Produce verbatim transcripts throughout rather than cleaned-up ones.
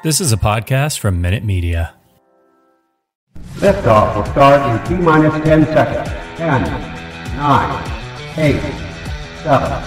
This is a podcast from Minute Media. Liftoff will start in T-minus ten seconds. ten, nine, eight, seven,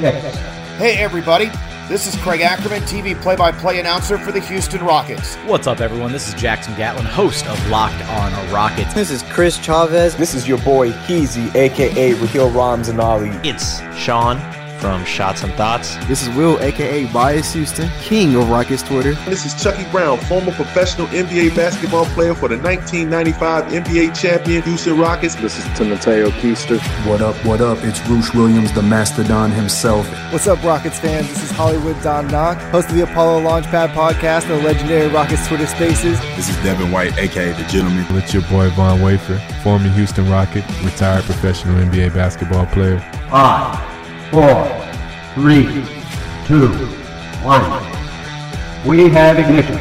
six. Hey everybody, this is Craig Ackerman, T V play-by-play announcer for the Houston Rockets. What's up everyone, this is Jackson Gatlin, host of Locked on Rockets. This is Chris Chavez. This is your boy Heezy, a k a. Raheel Ramzanali. It's Sean from Shots and Thoughts. This is Will, a k a. Bias Houston, king of Rockets Twitter. This is Chucky Brown, former professional N B A basketball player for the nineteen ninety-five N B A champion Houston Rockets. This is Timoteo Keister. What up, what up? It's Roosh Williams, the Mastodon himself. What's up, Rockets fans? This is Hollywood Don Knock, host of the Apollo Launchpad podcast and the legendary Rockets Twitter Spaces. This is Devin White, a k a. The Gentleman. It's your boy, Von Wafer, former Houston Rocket, retired professional N B A basketball player. Ah. Four, three, two, one. We have ignition.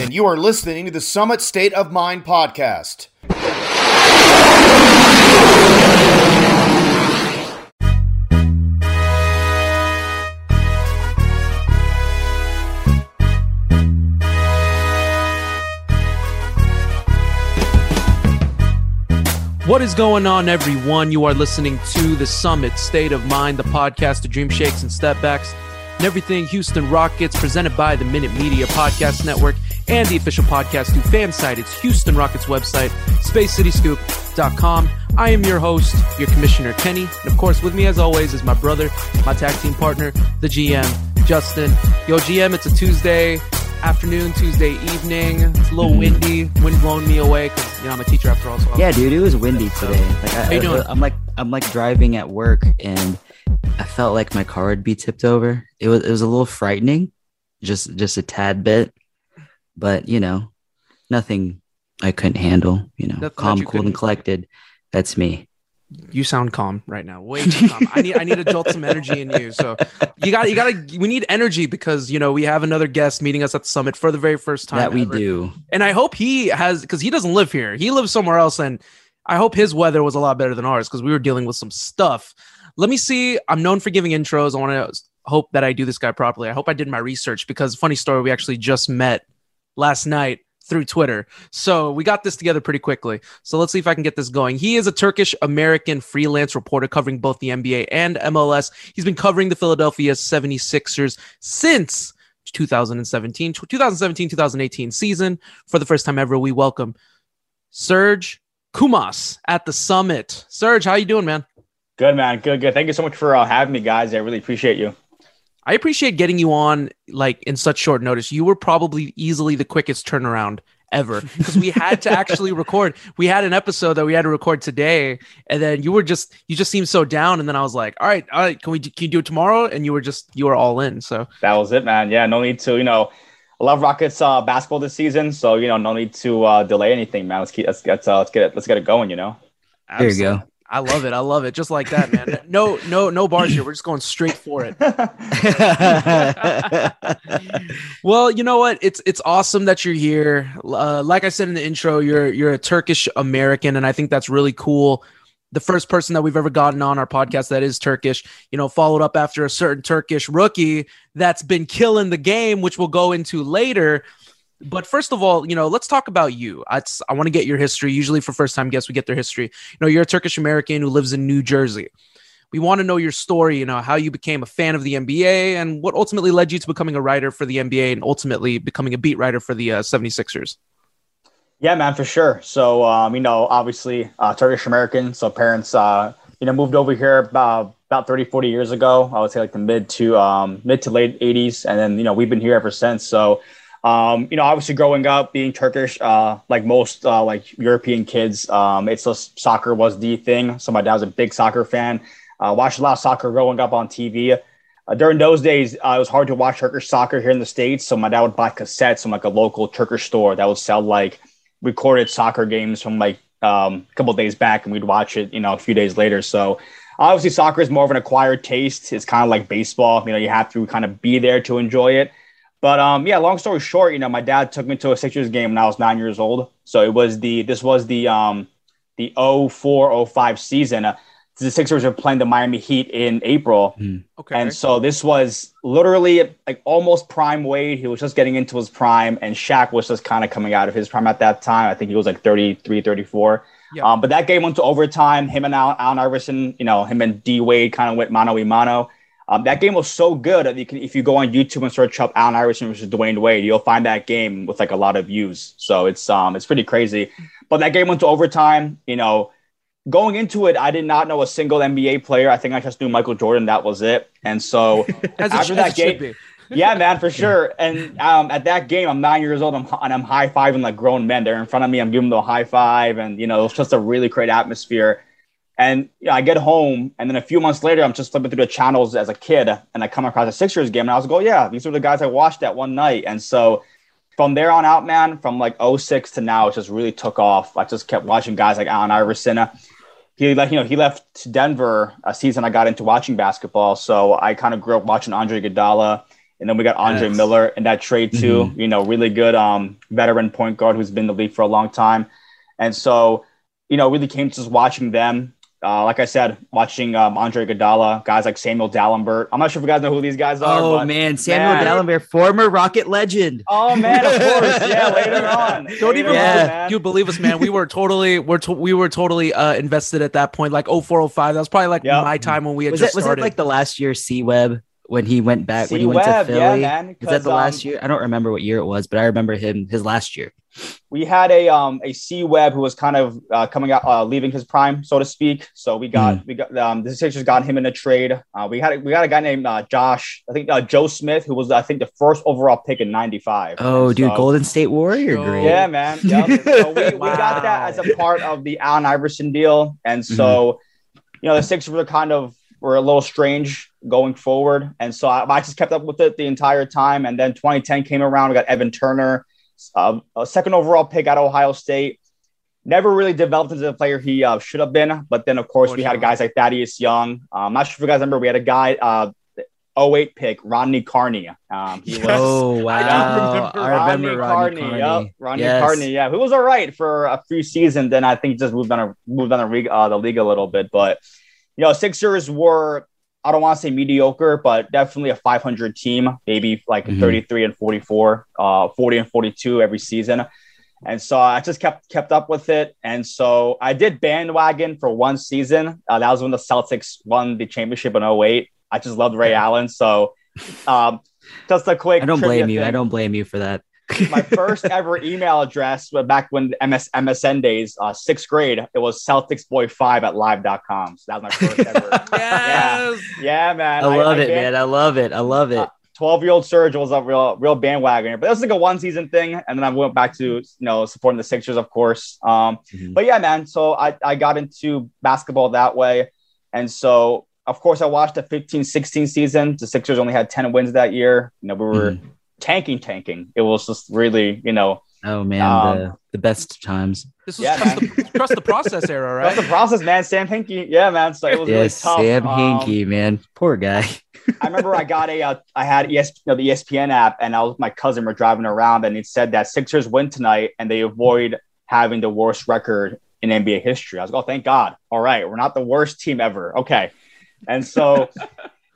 And you are listening to the Summit State of Mind podcast. What is going on, everyone? You are listening to The Summit State of Mind, the podcast of dream shakes and stepbacks and everything Houston Rockets, presented by the Minute Media Podcast Network and the official podcast to fan site. It's Houston Rockets website, space city scoop dot com. I am your host, your commissioner, Kenny. And of course, with me as always is my brother, my tag team partner, the G M, Justin. Yo, G M, it's a Tuesday afternoon, Tuesday evening. It's a little windy. Wind blowing me away because, you know, I'm a teacher after all. So yeah, dude, it was windy today. Like, I, How you I, doing? I'm like, I'm like driving at work, and I felt like my car would be tipped over. It was, it was a little frightening, just, just a tad bit, but you know, nothing I couldn't handle. You know, nothing calm, you cool, and collected. That's me. You sound calm right now. Way too calm. I need I need to jolt some energy in you. So you got you got to we need energy because, you know, we have another guest meeting us at the summit for the very first time. That we ever. do. And I hope he has, because he doesn't live here. He lives somewhere else, and I hope his weather was a lot better than ours because we were dealing with some stuff. Let me see. I'm known for giving intros. I want to hope that I do this guy properly. I hope I did my research because, funny story, we actually just met last night through Twitter. So we got this together pretty quickly. So let's see if I can get this going. He is a Turkish American freelance reporter covering both the N B A and M L S. He's been covering the Philadelphia seventy-sixers since twenty seventeen, twenty eighteen season. For the first time ever, we welcome Serge Kumas at the summit. Serge, how you doing, man? Good, man. Good, good. Thank you so much for uh, having me, guys. I really appreciate you. I appreciate getting you on like in such short notice. You were probably easily the quickest turnaround ever because we had to actually record. We had an episode that we had to record today, and then you were just you just seemed so down. And then I was like, all right, all right, can we can you do it tomorrow? And you were just you were all in. So that was it, man. Yeah, no need to. You know, I love Rockets uh, basketball this season, so you know, no need to uh, delay anything, man. Let's keep let's get uh, let's get it let's get it going. You know, there you go. I love it. I love it. Just like that, man. No, no, no bars here. We're just going straight for it. Well, you know what? It's it's awesome that you're here. Uh, like I said in the intro, you're you're a Turkish American, and I think that's really cool. The first person that we've ever gotten on our podcast that is Turkish, you know, followed up after a certain Turkish rookie that's been killing the game, which we'll go into later. But first of all, you know, let's talk about you. I, I want to get your history. Usually for first-time guests, we get their history. You know, you're a Turkish American who lives in New Jersey. We want to know your story, you know, how you became a fan of the N B A and what ultimately led you to becoming a writer for the N B A and ultimately becoming a beat writer for the uh, seventy-sixers. Yeah, man, for sure. So, um, you know, obviously uh, Turkish American. So parents, uh, you know, moved over here about, about thirty, forty years ago. I would say like the mid to um, mid to late eighties. And then, you know, we've been here ever since. So, Um, you know, obviously growing up being Turkish, uh, like most, uh, like European kids, um, it's just soccer was the thing. So my dad was a big soccer fan, uh, watched a lot of soccer growing up on T V. Uh, during those days, uh, it was hard to watch Turkish soccer here in the States. So my dad would buy cassettes from like a local Turkish store that would sell like recorded soccer games from like, um, a couple of days back, and we'd watch it, you know, a few days later. So obviously soccer is more of an acquired taste. It's kind of like baseball, you know, you have to kind of be there to enjoy it. But um, yeah, long story short, you know, my dad took me to a Sixers game when I was nine years old. So it was the this was the um, the oh four oh five season. Uh, the Sixers are playing the Miami Heat in April. Mm. Okay. And so this was literally like almost prime Wade. He was just getting into his prime, and Shaq was just kind of coming out of his prime at that time. I think he was like thirty-three, thirty-four. Yeah. Um, but that game went to overtime. Him and Allen Iverson, you know, him and D Wade kind of went mano a mano. Um, that game was so good that you can, if you go on YouTube and search up Allen Iverson versus Dwayne Wade, you'll find that game with like a lot of views. So it's um it's pretty crazy. But that game went to overtime. You know, going into it, I did not know a single N B A player. I think I just knew Michael Jordan. That was it. And so as after it, that as game, yeah, man, for sure. And um, at that game, I'm nine years old, I'm, and I'm high fiving like grown men. They're in front of me. I'm giving them a high five, and you know, it's just a really great atmosphere. And you know, I get home, and then a few months later, I'm just flipping through the channels as a kid, and I come across a Sixers game, and I was like, oh, yeah, these are the guys I watched that one night. And so from there on out, man, from like oh six to now, it just really took off. I just kept watching guys like Allen Iverson. He like, you know, he left Denver a season I got into watching basketball, so I kind of grew up watching Andre Iguodala, and then we got Andre yes. Miller in that trade too. Mm-hmm. You know, really good um, veteran point guard who's been in the league for a long time, and so you know, really came to just watching them. Uh, like I said, watching um, Andre Iguodala, guys like Samuel Dalembert. I'm not sure if you guys know who these guys are. Oh, but, man. Samuel man. Dalembert, former Rocket legend. Oh, man, of course. Yeah, later on. Don't later even yeah. you believe us, man. We were totally we're to- we were totally uh, invested at that point, like oh four, oh five. That was probably like yep. my time when we had was just it, started. Was it like the last year C Webb when he went back, C when he went Webb, to Philly? Yeah, man, was that the last um, year? I don't remember what year it was, but I remember him his last year. We had a um a C Webb who was kind of uh, coming out, uh, leaving his prime, so to speak. So we got mm. we got um the Sixers got him in a trade. Uh, we had we got a guy named uh, Josh, I think uh, Joe Smith, who was I think the first overall pick in ninety-five. Oh, so, dude, Golden State Warrior, oh. great. Yeah, man. Yep. So we, wow. we got that as a part of the Allen Iverson deal, and so mm-hmm. you know the Sixers were kind of were a little strange going forward, and so I, I just kept up with it the entire time. And then twenty ten came around. We got Evan Turner. Uh, a second overall pick out of Ohio State, never really developed into the player he uh, should have been. But then, of course, oh, we had guys like Thaddeus Young. Uh, I'm not sure if you guys remember, we had a guy, uh, oh eight pick, Rodney Carney. Um, he yes. was, oh, wow. I remember, I remember Rodney, Rodney Carney. Carney. Yep. Rodney yes. Carney, yeah. Who was all right for a few seasons. Then I think just moved on, a, moved on a re- uh, the league a little bit. But, you know, Sixers were, I don't want to say mediocre, but definitely a five hundred team, maybe like mm-hmm. thirty-three and forty-four, uh, forty and forty-two every season. And so I just kept kept up with it. And so I did bandwagon for one season. Uh, that was when the Celtics won the championship in oh eight. I just loved Ray Allen. So um, just a quick. I don't blame you. Thing. I don't blame you for that. My first ever email address back when M S M S N days, uh, sixth grade, it was Celtics boy five at live dot com. So that was my first ever. yes. yeah. yeah, man. I, I love I, I it, man. I love it. I love it. twelve-year-old uh, Serge was a real real bandwagoner. But it was like a one-season thing. And then I went back to, you know, supporting the Sixers, of course. Um, mm-hmm. But yeah, man. So I, I got into basketball that way. And so, of course, I watched the fifteen sixteen season. The Sixers only had ten wins that year. You know, we were mm. – tanking tanking it was just really, you know, oh man, um, the, the best times. This was yeah, trust, the, trust the process era, right? Trust the process, man. Sam Hinkie, yeah, man. So it was yes, really tough. Sam um, Hinkie, man, poor guy. I remember I got a uh, I had E S P, you know, the E S P N app, and I was my cousin were driving around, and it said that Sixers win tonight and they avoid having the worst record in N B A history. I was like, oh, thank God, all right, we're not the worst team ever, okay. And so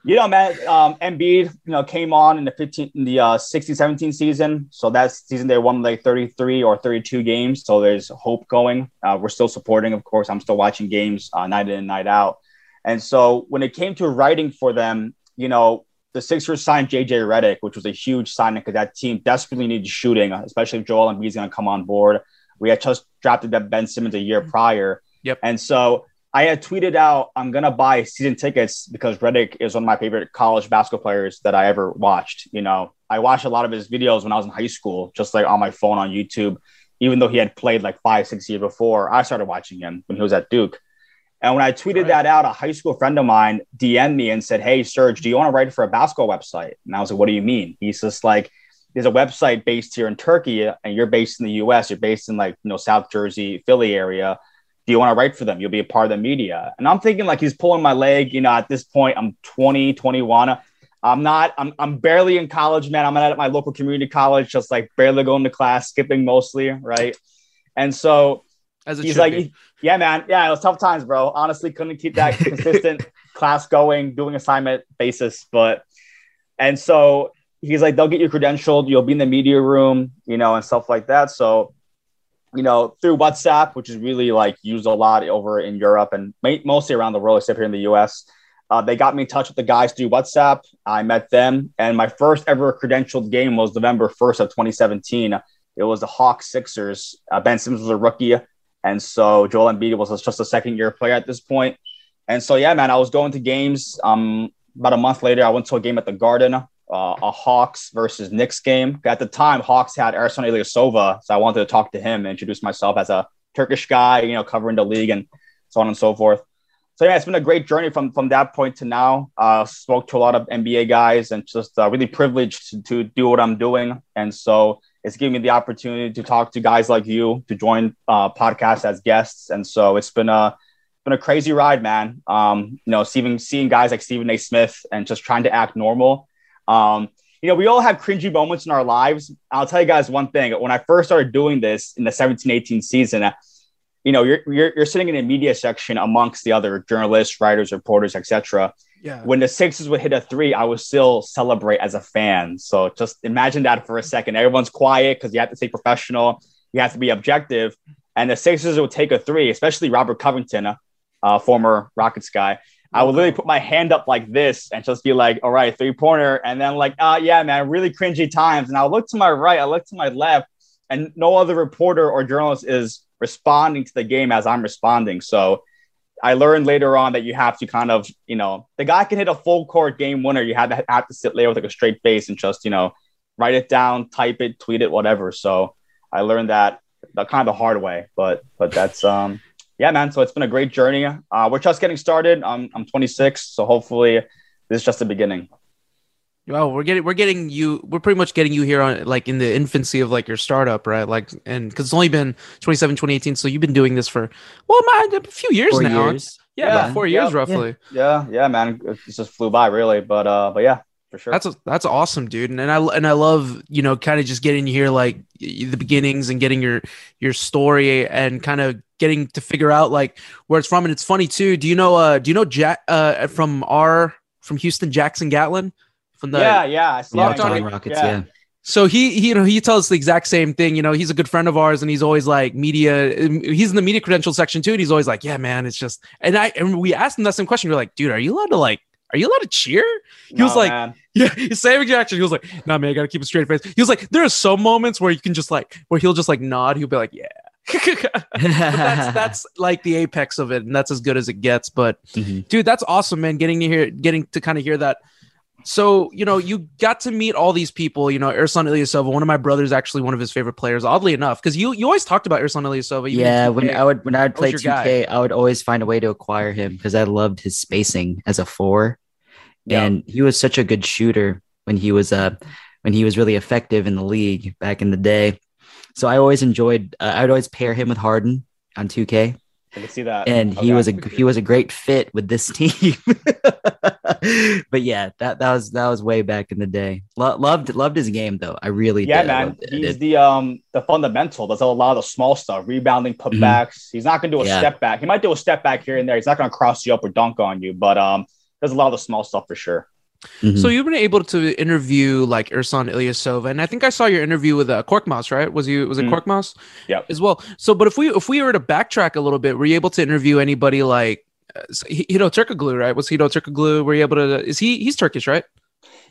you know, man, um, Embiid, you know, came on in the fifteen, in the uh, sixteen seventeen season. So that season they won like thirty-three or thirty-two games. So there's hope going. Uh, we're still supporting, of course. I'm still watching games uh, night in and night out. And so when it came to writing for them, you know, the Sixers signed J J Redick, which was a huge signing because that team desperately needed shooting, especially if Joel Embiid's going to come on board. We had just drafted that Ben Simmons a year prior. Yep. And so I had tweeted out, I'm going to buy season tickets because Redick is one of my favorite college basketball players that I ever watched. You know, I watched a lot of his videos when I was in high school, just like on my phone on YouTube, even though he had played like five, six years before I started watching him when he was at Duke. And when I tweeted right. that out, a high school friend of mine D M'd me and said, hey, Serge, do you want to write for a basketball website? And I was like, what do you mean? He's just like, there's a website based here in Turkey and you're based in the U S. You're based in like, you know, South Jersey, Philly area. Do you want to write for them? You'll be a part of the media. And I'm thinking like he's pulling my leg, you know, at this point, I'm twenty, twenty-one. I'm not, I'm I'm barely in college, man. I'm at my local community college, just like barely going to class, skipping mostly. Right. And so As he's like, be. yeah, man. Yeah, it was tough times, bro. Honestly, couldn't keep that consistent class going, doing assignment basis. But, and so he's like, they'll get you credentialed. You'll be in the media room, you know, and stuff like that. So, you know, through WhatsApp, which is really like used a lot over in Europe and mostly around the world, except here in the U S, uh, they got me in touch with the guys through WhatsApp. I met them. And my first ever credentialed game was November first of twenty seventeen. It was the Hawks Sixers. Uh, Ben Simmons was a rookie. And so Joel Embiid was just a second-year player at this point. And so, yeah, man, I was going to games. Um, about a month later, I went to a game at the Garden, uh, a Hawks versus Knicks game. At the time, Hawks had Ersan Ilyasova, so I wanted to talk to him and introduce myself as a Turkish guy, you know, covering the league and so on and so forth. So, yeah, it's been a great journey from, from that point to now. Uh, spoke to a lot of N B A guys and just uh, really privileged to, to do what I'm doing. And so – it's given me the opportunity to talk to guys like you, to join uh, podcasts as guests. And so it's been a been a crazy ride, man. Um, you know, seeing, seeing guys like Stephen A. Smith and just trying to act normal. Um, you know, we all have cringy moments in our lives. I'll tell you guys one thing. When I first started doing this in the seventeen eighteen season, you know, you're, you're, you're sitting in a media section amongst the other journalists, writers, reporters, et cetera. Yeah. When the Sixers would hit a three, I would still celebrate as a fan. So just imagine that for a second. Everyone's quiet because you have to stay professional. You have to be objective. And the Sixers would take a three, especially Robert Covington, uh, former Rockets guy. I would literally put my hand up like this and just be like, all right, three-pointer. And then like, oh, uh, yeah, man, really cringy times. And I'll look to my right. I look to my left. And no other reporter or journalist is responding to the game as I'm responding. So I learned later on that you have to kind of, you know, the guy can hit a full court game winner. You have to have to sit there with like a straight face and just, you know, write it down, type it, tweet it, whatever. So I learned that the kind of the hard way, but, but that's, um, yeah, man. So it's been a great journey. Uh, we're just getting started. I'm, I'm twenty-six. So hopefully this is just the beginning. Well, we're getting, we're getting you, we're pretty much getting you here on like in the infancy of like your startup, right? Like, and cause it's only been twenty-seven, twenty eighteen. So you've been doing this for, well, man, a few years four now. Years. Yeah, yeah. Four years yeah. roughly. Yeah. Yeah, man. It just flew by really. But, uh, but yeah, for sure. That's, a, that's awesome, dude. And, and I, and I love, you know, kind of just getting here, like the beginnings and getting your, your story and kind of getting to figure out like where it's from. And it's funny too. Do you know, uh, do you know Jack, uh, from our, from Houston, Jackson Gatlin? From the yeah, yeah, Locked on Rockets, yeah. yeah. So he, he, you know, he tells the exact same thing. You know, he's a good friend of ours, and he's always like media. He's in the media credential section too, and he's always like, "Yeah, man, it's just." And I and we asked him that same question. We we're like, "Dude, are you allowed to like? Are you allowed to cheer?" He no, was like, man. "Yeah, same reaction." He was like, "No, nah, man, I gotta keep a straight face." He was like, "There are some moments where you can just like, where he'll just like nod. He'll be like, yeah." that's that's like the apex of it, and that's as good as it gets. But mm-hmm. dude, that's awesome, man. Getting to hear, getting to kind of hear that. So, you know, you got to meet all these people, you know, Ersan Ilyasova, one of my brothers, actually one of his favorite players, oddly enough, because you you always talked about Ersan Ilyasova. Yeah, when I would when I would play two K, guy? I would always find a way to acquire him because I loved his spacing as a four. Yeah. And he was such a good shooter when he was uh, when he was really effective in the league back in the day. So I always enjoyed uh, I would always pair him with Harden on two K. I can see that. And he okay. was a he was a great fit with this team. But yeah, that, that was that was way back in the day. Lo- loved loved his game though. I really yeah, did. man. He's the um the fundamental. That's a lot of the small stuff, rebounding, putbacks. Mm-hmm. He's not gonna do a yeah. step back. He might do a step back here and there. He's not gonna cross you up or dunk on you, but um there's a lot of the small stuff for sure. Mm-hmm. So you've been able to interview like Ersan Ilyasova, and I think I saw your interview with uh, Korkmaz, right? Was you was it mm-hmm. Korkmaz? Yeah, as well. So, but if we if we were to backtrack a little bit, were you able to interview anybody like uh, Hedo Türkoğlu, right? Was Hedo Türkoğlu? Were you able to? Is he he's Turkish, right?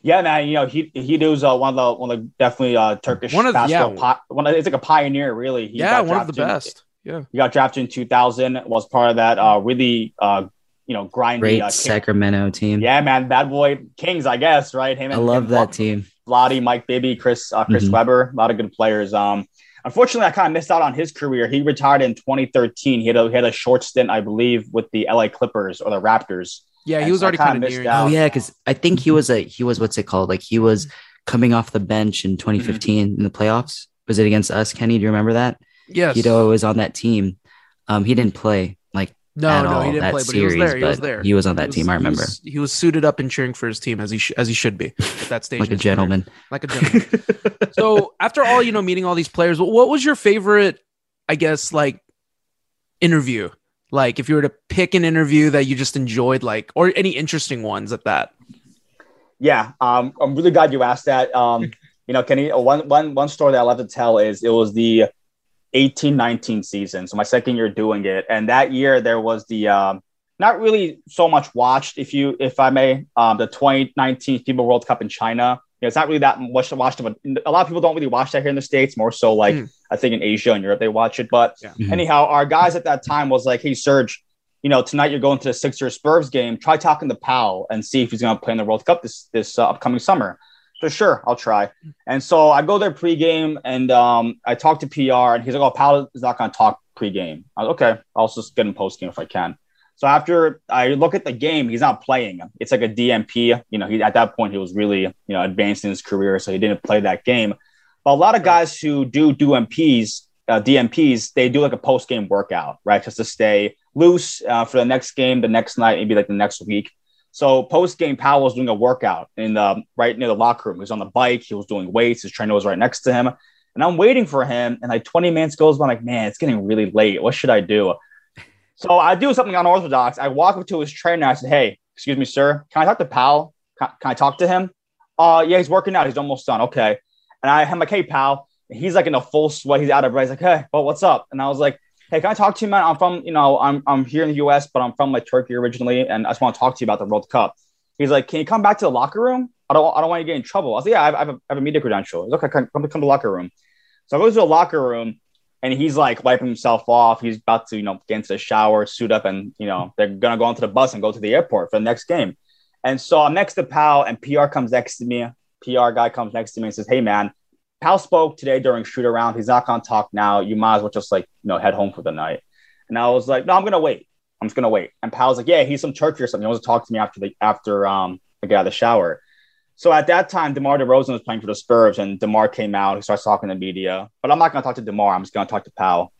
Yeah, man. You know, he Hedo's uh, one of the one of the definitely uh, Turkish one of the, yeah. pi- one of, it's like a pioneer, really. He yeah, one of the best. In, yeah, he got drafted in two thousand. Was part of that uh, really. Uh, You know, grind great uh, Sacramento team. Yeah, man, bad boy Kings, I guess, right? Him and, I love and that Vlad, team. Vlade, Mike Bibby, Chris, uh, Chris mm-hmm. Webber, a lot of good players. Um, unfortunately, I kind of missed out on his career. He retired in twenty thirteen. He had a, he had a short stint, I believe, with the L A Clippers or the Raptors. Yeah, he was so already kind of near. Oh yeah, because I think he was a he was what's it called? Like he was coming off the bench in twenty fifteen mm-hmm. in the playoffs. Was it against us, Kenny? Do you remember that? Yes, Hedo was on that team. Um, he didn't play. No, no, he didn't play, but series, he was there. He was there. He was on that was, team. I remember. He was, he was suited up and cheering for his team as he sh- as he should be at that stage. Like a gentleman. Career. Like a gentleman. So after all, you know, meeting all these players, what was your favorite? I guess like interview? Like if you were to pick an interview that you just enjoyed, like, or any interesting ones at that. Yeah. Um, I'm really glad you asked that. Um, you know, Kenny, one, one, one story that I love to tell is it was the eighteen nineteen season. So my second year doing it. And that year there was the, um, not really so much watched, if you, if I may, um, the twenty nineteen FIBA World Cup in China. You know, it's not really that much watched. Of a, a lot of people don't really watch that here in the States. More so, like mm. I think in Asia and Europe they watch it. But yeah. mm-hmm. anyhow, our guys at that time was like, "Hey, Serge, you know, tonight you're going to the Sixers Spurs game. Try talking to Pau and see if he's going to play in the World Cup this this uh, upcoming summer." So sure, I'll try. And so I go there pregame, and um, I talk to P R, and he's like, "Oh, Pau is not going to talk pregame." I was like, "Okay, I'll just get him postgame if I can." So after I look at the game, he's not playing. It's like a D M P. You know, he, at that point, he was really, you know, advanced in his career, so he didn't play that game. But a lot of guys who do D M Ps, uh, D M Ps, they do like a post-game workout, right, just to stay loose uh, for the next game, the next night, maybe like the next week. So post-game, Powell was doing a workout in the, right near the locker room. He was on the bike. He was doing weights. His trainer was right next to him. And I'm waiting for him, and like twenty minutes goes by. I'm like, man, it's getting really late. What should I do? So I do something unorthodox. I walk up to his trainer. I said, "Hey, excuse me, sir. Can I talk to Pau? Can, can I talk to him?" Uh, yeah, he's working out. He's almost done. Okay. And I, I'm like, "Hey, Pau." And he's like in a full sweat. He's out of breath. He's like, "Hey, well, what's up?" And I was like, "Hey, can I talk to you, man? I'm from, you know, I'm I'm here in the U S, but I'm from like Turkey originally, and I just want to talk to you about the World Cup." He's like, "Can you come back to the locker room? I don't I don't want you to get in trouble." I was like, "Yeah, I have, I have, a, I have a media credential." He's like, "Okay, come, come to the locker room." So I go to the locker room. And he's like wiping himself off. He's about to, you know, get into the shower, suit up, and, you know, they're going to go onto the bus and go to the airport for the next game. And so I'm next to Pau, and P R comes next to me. P R guy comes next to me and says, "Hey, man, Pau spoke today during shoot around. He's not going to talk now. You might as well just, like, you know, head home for the night." And I was like, "No, I'm going to wait. I'm just going to wait." And Pau's like, "Yeah, he's some Turkey or something. He wants to talk to me after the after um I get out of the shower." So at that time, DeMar DeRozan was playing for the Spurs, and DeMar came out. He starts talking to the media. But I'm not going to talk to DeMar. I'm just going to talk to Pau.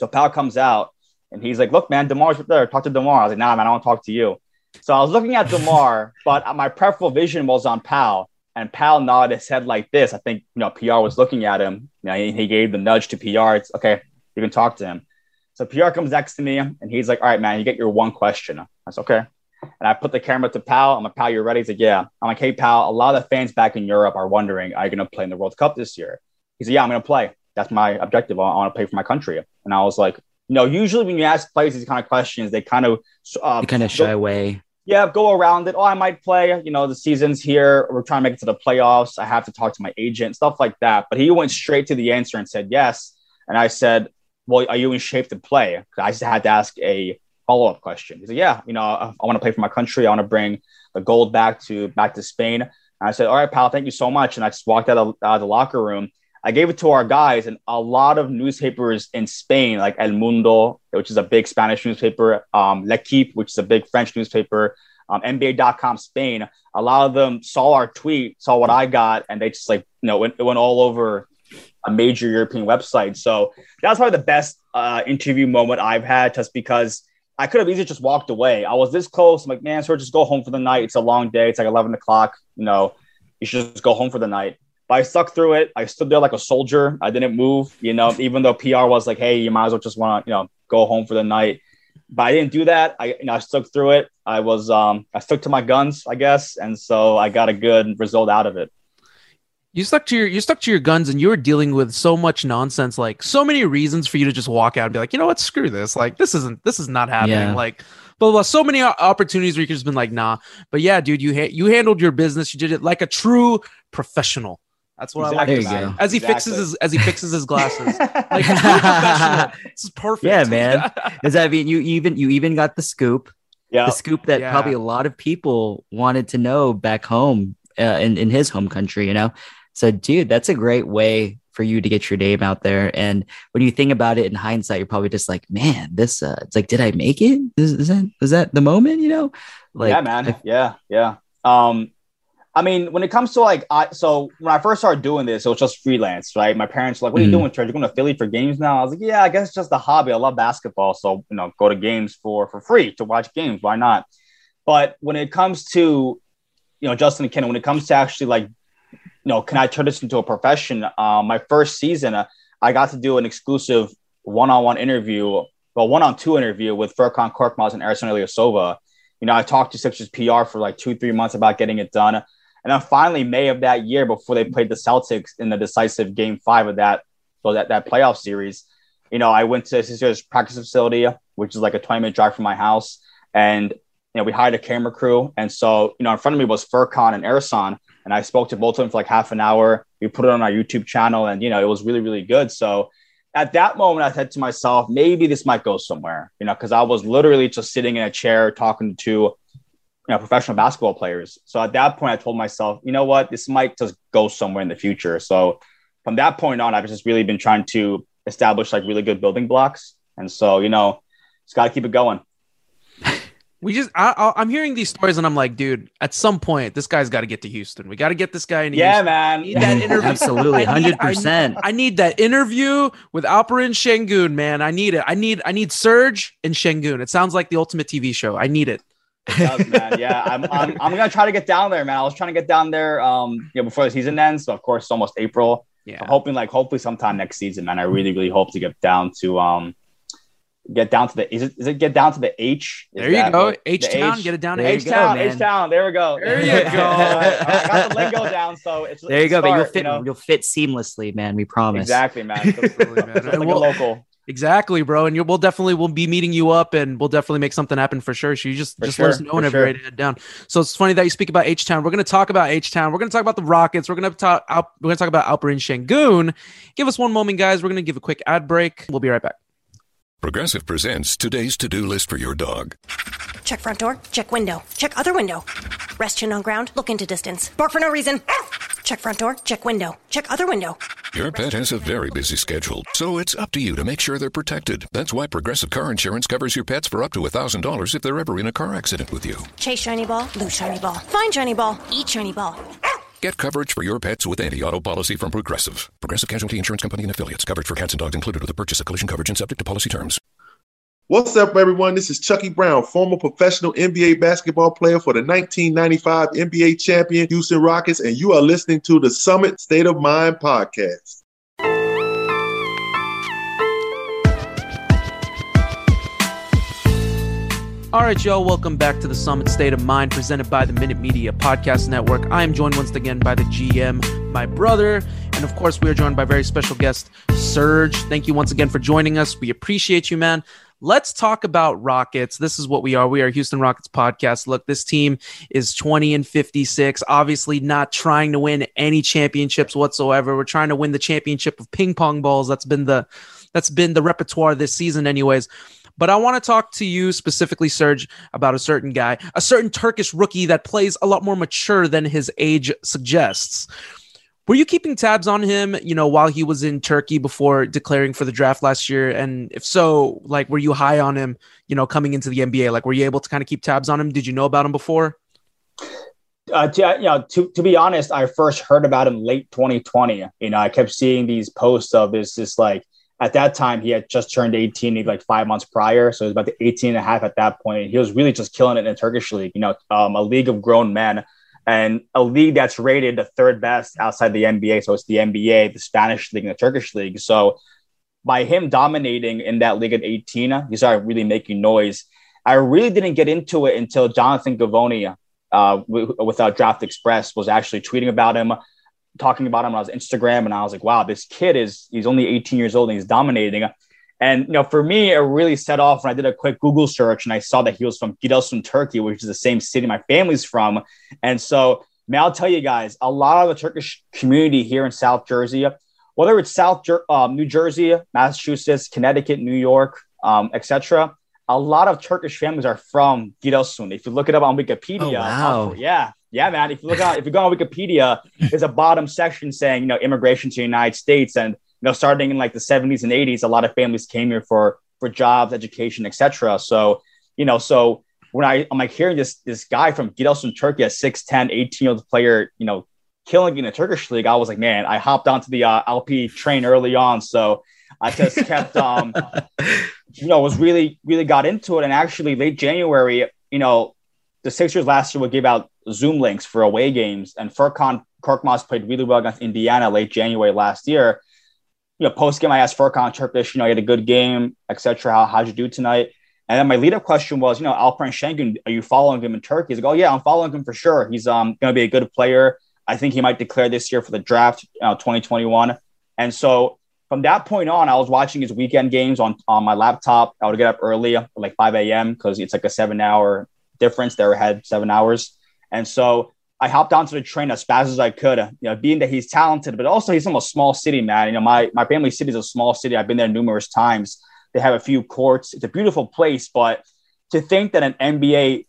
So Pau comes out, and he's like, "Look, man, DeMar's right there. Talk to DeMar." I was like, "Nah, man, I don't talk to you." So I was looking at DeMar, but my peripheral vision was on Pau. And Pau nodded his head like this. I think, you know, P R was looking at him. You know, he, he gave the nudge to P R. It's, "Okay, you can talk to him." So P R comes next to me, and he's like, "All right, man, you get your one question." I said, "Okay." And I put the camera to Pau. I'm like, "Pau, you're ready?" He's like, "Yeah." I'm like, "Hey, Pau, a lot of the fans back in Europe are wondering, are you going to play in the World Cup this year?" He said, "Yeah, I'm going to play. That's my objective. I, I want to play for my country." And I was like, you know, usually when you ask players these kind of questions, they kind of uh, they kind of shy go, away. Yeah, go around it. "Oh, I might play. You know, the season's here. We're trying to make it to the playoffs. I have to talk to my agent," stuff like that. But he went straight to the answer and said yes. And I said, "Well, are you in shape to play?" I just had to ask a follow-up question. He said, "Yeah, you know, I, I want to play for my country. I want to bring the gold back to back to Spain." And I said, "All right, Pau, thank you so much." And I just walked out of, out of the locker room. I gave it to our guys, and a lot of newspapers in Spain, like El Mundo, which is a big Spanish newspaper, um, L'Equipe, which is a big French newspaper, um, N B A dot com Spain, a lot of them saw our tweet, saw what I got, and they just, like, you know, it went all over a major European website. So that's probably the best uh, interview moment I've had, just because I could have easily just walked away. I was this close. I'm like, "Man, sir, just go home for the night. It's a long day. It's like eleven o'clock. You know, you should just go home for the night." But I stuck through it. I stood there like a soldier. I didn't move, you know, even though P R was like, "Hey, you might as well just want to, you know, go home for the night." But I didn't do that. I, you know, I stuck through it. I was, um, I stuck to my guns, I guess. And so I got a good result out of it. You stuck to your, you stuck to your guns, and you were dealing with so much nonsense, like so many reasons for you to just walk out and be like, "You know what, screw this. Like, this isn't, this is not happening." Yeah. Like, blah, blah, blah. So many opportunities where you could just been like, "Nah." But yeah, dude, you, ha- you handled your business. You did it like a true professional. That's what exactly. I like about it. As he exactly. fixes his, as he fixes his glasses, like, it's really professional. This is perfect. Yeah, man. Does that mean you even, you even got the scoop? Yeah. The scoop that yeah. probably a lot of people wanted to know back home uh, in, in his home country, you know? So, dude, that's a great way for you to get your name out there. And when you think about it in hindsight, you're probably just like, "Man, this, uh, it's like, did I make it? Is, is that, is that the moment, you know?" Like, yeah, man. I, yeah. Yeah. Um, I mean, when it comes to like, I, so when I first started doing this, it was just freelance, right? My parents were like, "What are you mm. doing, Trey? You're going to Philly for games now?" I was like, "Yeah, I guess it's just a hobby. I love basketball. So, you know, go to games for, for free to watch games. Why not?" But when it comes to, you know, Justin and Kenny, when it comes to actually like, you know, can I turn this into a profession? Uh, my first season, uh, I got to do an exclusive one-on-one interview well, one-on-two interview with Furkan Korkmaz and Ersan Ilyasova. You know, I talked to Sixers P R for like two, three months about getting it done. And then finally, May of that year, before they played the Celtics in the decisive game five of that, so that, that playoff series, you know, I went to the Sixers practice facility, which is like a twenty-minute drive from my house. And, you know, we hired a camera crew. And so, you know, in front of me was Furkan and Ersan. And I spoke to both of them for like half an hour. We put it on our YouTube channel and, you know, it was really, really good. So at that moment, I said to myself, maybe this might go somewhere, you know, because I was literally just sitting in a chair talking to, you know, professional basketball players. So at that point, I told myself, you know what, this might just go somewhere in the future. So from that point on, I've just really been trying to establish like really good building blocks. And so, you know, just got to keep it going. We just, I, I'm hearing these stories and I'm like, dude, at some point, this guy's got to get to Houston. We got to get this guy into yeah, Houston. Man. I need that interview. Absolutely. one hundred percent. I, I need that interview with Alperen Şengün, man. I need it. I need, I need Serge and Şengün. It sounds like the ultimate T V show. I need it. It does, man. Yeah. I'm, I'm, I'm going to try to get down there, man. I was trying to get down there, um, you know, before the season ends. So of course, it's almost April. Yeah. I'm hoping like, hopefully sometime next season, man. I really, really hope to get down to, um, get down to the, is it, is it get down to the H? Is there you that, go. H-Town, H- get it down to H-Town. H-Town, H-Town, there we go. There you go. I, I got the lingo down, so it's There you go, start, but you'll fit, you know? You'll fit seamlessly, man, we promise. Exactly, man. It's really, man. It's like we'll, a local. Exactly, bro, and you'll, we'll definitely, we'll be meeting you up, and we'll definitely make something happen for sure, so you just, for just sure, let us know whenever sure. you're ready to head down. So it's funny that you speak about H-Town. We're going to talk about H-Town. We're going to talk about the Rockets. We're going to talk We're going to talk about Alperen Şengün. Give us one moment, guys. We're going to give a quick ad break. We'll be right back. Progressive presents today's to-do list for your dog. Check front door. Check window. Check other window. Rest chin on ground. Look into distance. Bark for no reason. Check front door. Check window. Check other window. Your pet has a very busy schedule, so it's up to you to make sure they're protected. That's why Progressive Car Insurance covers your pets for up to one thousand dollars if they're ever in a car accident with you. Chase shiny ball. Lose shiny ball. Find shiny ball. Eat shiny ball. Get coverage for your pets with anti-auto policy from Progressive. Progressive Casualty Insurance Company and affiliates. Coverage for cats and dogs included with the purchase of collision coverage and subject to policy terms. What's up, everyone? This is Chucky Brown, former professional N B A basketball player for the nineteen ninety-five N B A champion Houston Rockets, and you are listening to the Summit State of Mind podcast. All right, y'all, welcome back to the Summit State of Mind presented by the Minute Media Podcast Network. I am joined once again by the G M, my brother, and of course, we are joined by very special guest, Serge. Thank you once again for joining us. We appreciate you, man. Let's talk about Rockets. This is what we are. We are Houston Rockets podcast. Look, this team is twenty and fifty-six, obviously not trying to win any championships whatsoever. We're trying to win the championship of ping pong balls. That's been the, that's been the repertoire this season anyways. But I want to talk to you specifically, Serge, about a certain guy, a certain Turkish rookie that plays a lot more mature than his age suggests. Were you keeping tabs on him, you know, while he was in Turkey before declaring for the draft last year? And if so, like, were you high on him, you know, coming into the N B A? Like, were you able to kind of keep tabs on him? Did you know about him before? Uh, to, you know, to, to be honest, I first heard about him late twenty twenty. You know, I kept seeing these posts of this, this like, at that time, he had just turned eighteen like five months prior. So he was about the eighteen and a half at that point. He was really just killing it in the Turkish league, you know, um, a league of grown men and a league that's rated the third best outside the N B A. So it's the N B A, the Spanish league, and the Turkish league. So by him dominating in that league at eighteen, he started really making noise. I really didn't get into it until Jonathan Gavoni uh, w- with our Draft Express was actually tweeting about him, talking about him on his Instagram. And I was like, wow, this kid is, he's only eighteen years old and he's dominating. And, you know, for me, it really set off when I did a quick Google search and I saw that he was from Giresun, Turkey, which is the same city my family's from. And so, man, I'll tell you guys, a lot of the Turkish community here in South Jersey, whether it's South Jer- um, New Jersey, Massachusetts, Connecticut, New York, um, et cetera, a lot of Turkish families are from Giresun. If you look it up on Wikipedia, oh, wow. um, yeah. Yeah, man. If you look out, if you go on Wikipedia, there's a bottom section saying, you know, immigration to the United States, and you know, starting in like the seventies and eighties, a lot of families came here for for jobs, education, et cetera. So, you know, so when I I'm like hearing this this guy from Giresun, Turkey, a six ten, eighteen-year-old player, you know, killing in the Turkish league, I was like, man, I hopped onto the uh, L P train early on, so I just kept, um, you know, was really really got into it, and actually late January, you know, the Sixers last year would give out Zoom links for away games, and Furkan Korkmaz played really well against Indiana late January last year. you know, post game, I asked Furkan Turkish, you know, you had a good game, et cetera. How, how'd you do tonight? And then my lead up question was, you know, Alperen Şengün, are you following him in Turkey? He's like, oh, yeah, I'm following him for sure. He's um going to be a good player. I think he might declare this year for the draft, you know, twenty twenty-one. And so from that point on, I was watching his weekend games on, on my laptop. I would get up early, like five a.m., because it's like a seven hour difference. They were ahead seven hours. And so I hopped onto the train as fast as I could, you know, being that he's talented, but also he's from a small city, man. You know, my, my family's city is a small city. I've been there numerous times. They have a few courts. It's a beautiful place, but to think that an N B A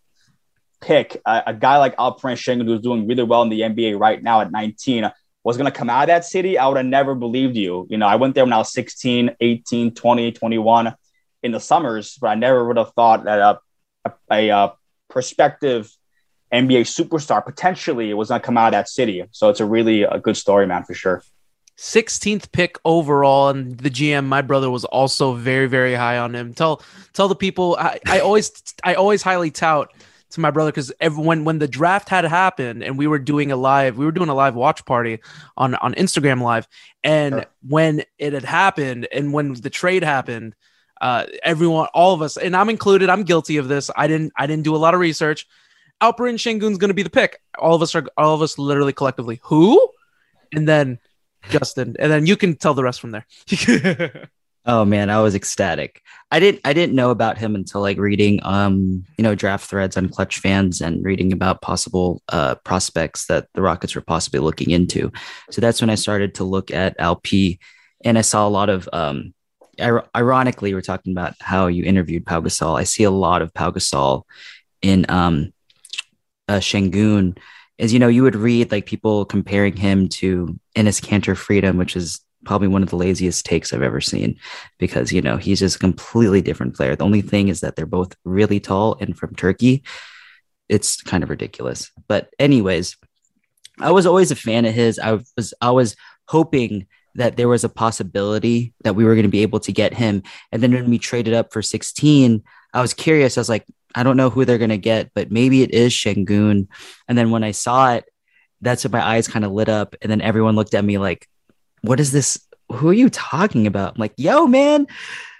pick, a, a guy like Alperen Şengün, who's doing really well in the N B A right now at nineteen, was going to come out of that city, I would have never believed you. You know, I went there when I was sixteen, eighteen, twenty, twenty-one in the summers, but I never would have thought that a, a, a prospective N B A superstar potentially was going to come out of that city. So it's a really a good story, man, for sure. sixteenth pick overall, and the G M, my brother, was also very, very high on him. Tell tell the people, I, I always I always highly tout to my brother, because everyone, when the draft had happened and we were doing a live, we were doing a live watch party on, on Instagram Live. And sure. When it had happened and when the trade happened, uh, everyone, all of us, and I'm included, I'm guilty of this. I didn't I didn't do a lot of research. Alperen Şengün's going to be the pick. All of us are all of us literally collectively. Who? And then Justin, and then you can tell the rest from there. Oh man, I was ecstatic. I didn't I didn't know about him until like reading um, you know, draft threads on Clutch Fans and reading about possible uh, prospects that the Rockets were possibly looking into. So that's when I started to look at Alp, and I saw a lot of um, ir- ironically, we're talking about how you interviewed Pau Gasol. I see a lot of Pau Gasol in um uh, Şengün. Is, you know, you would read like people comparing him to Enes Kanter Freedom, which is probably one of the laziest takes I've ever seen, because, you know, he's just a completely different player. The only thing is that they're both really tall and from Turkey. It's kind of ridiculous. But anyways, I was always a fan of his. I was I was hoping that there was a possibility that we were going to be able to get him. And then when we traded up for sixteen, I was curious. I was like, I don't know who they're going to get, but maybe it is Şengün. And then when I saw it, that's when my eyes kind of lit up. And then everyone looked at me like, what is this? Who are you talking about? I'm like, yo, man,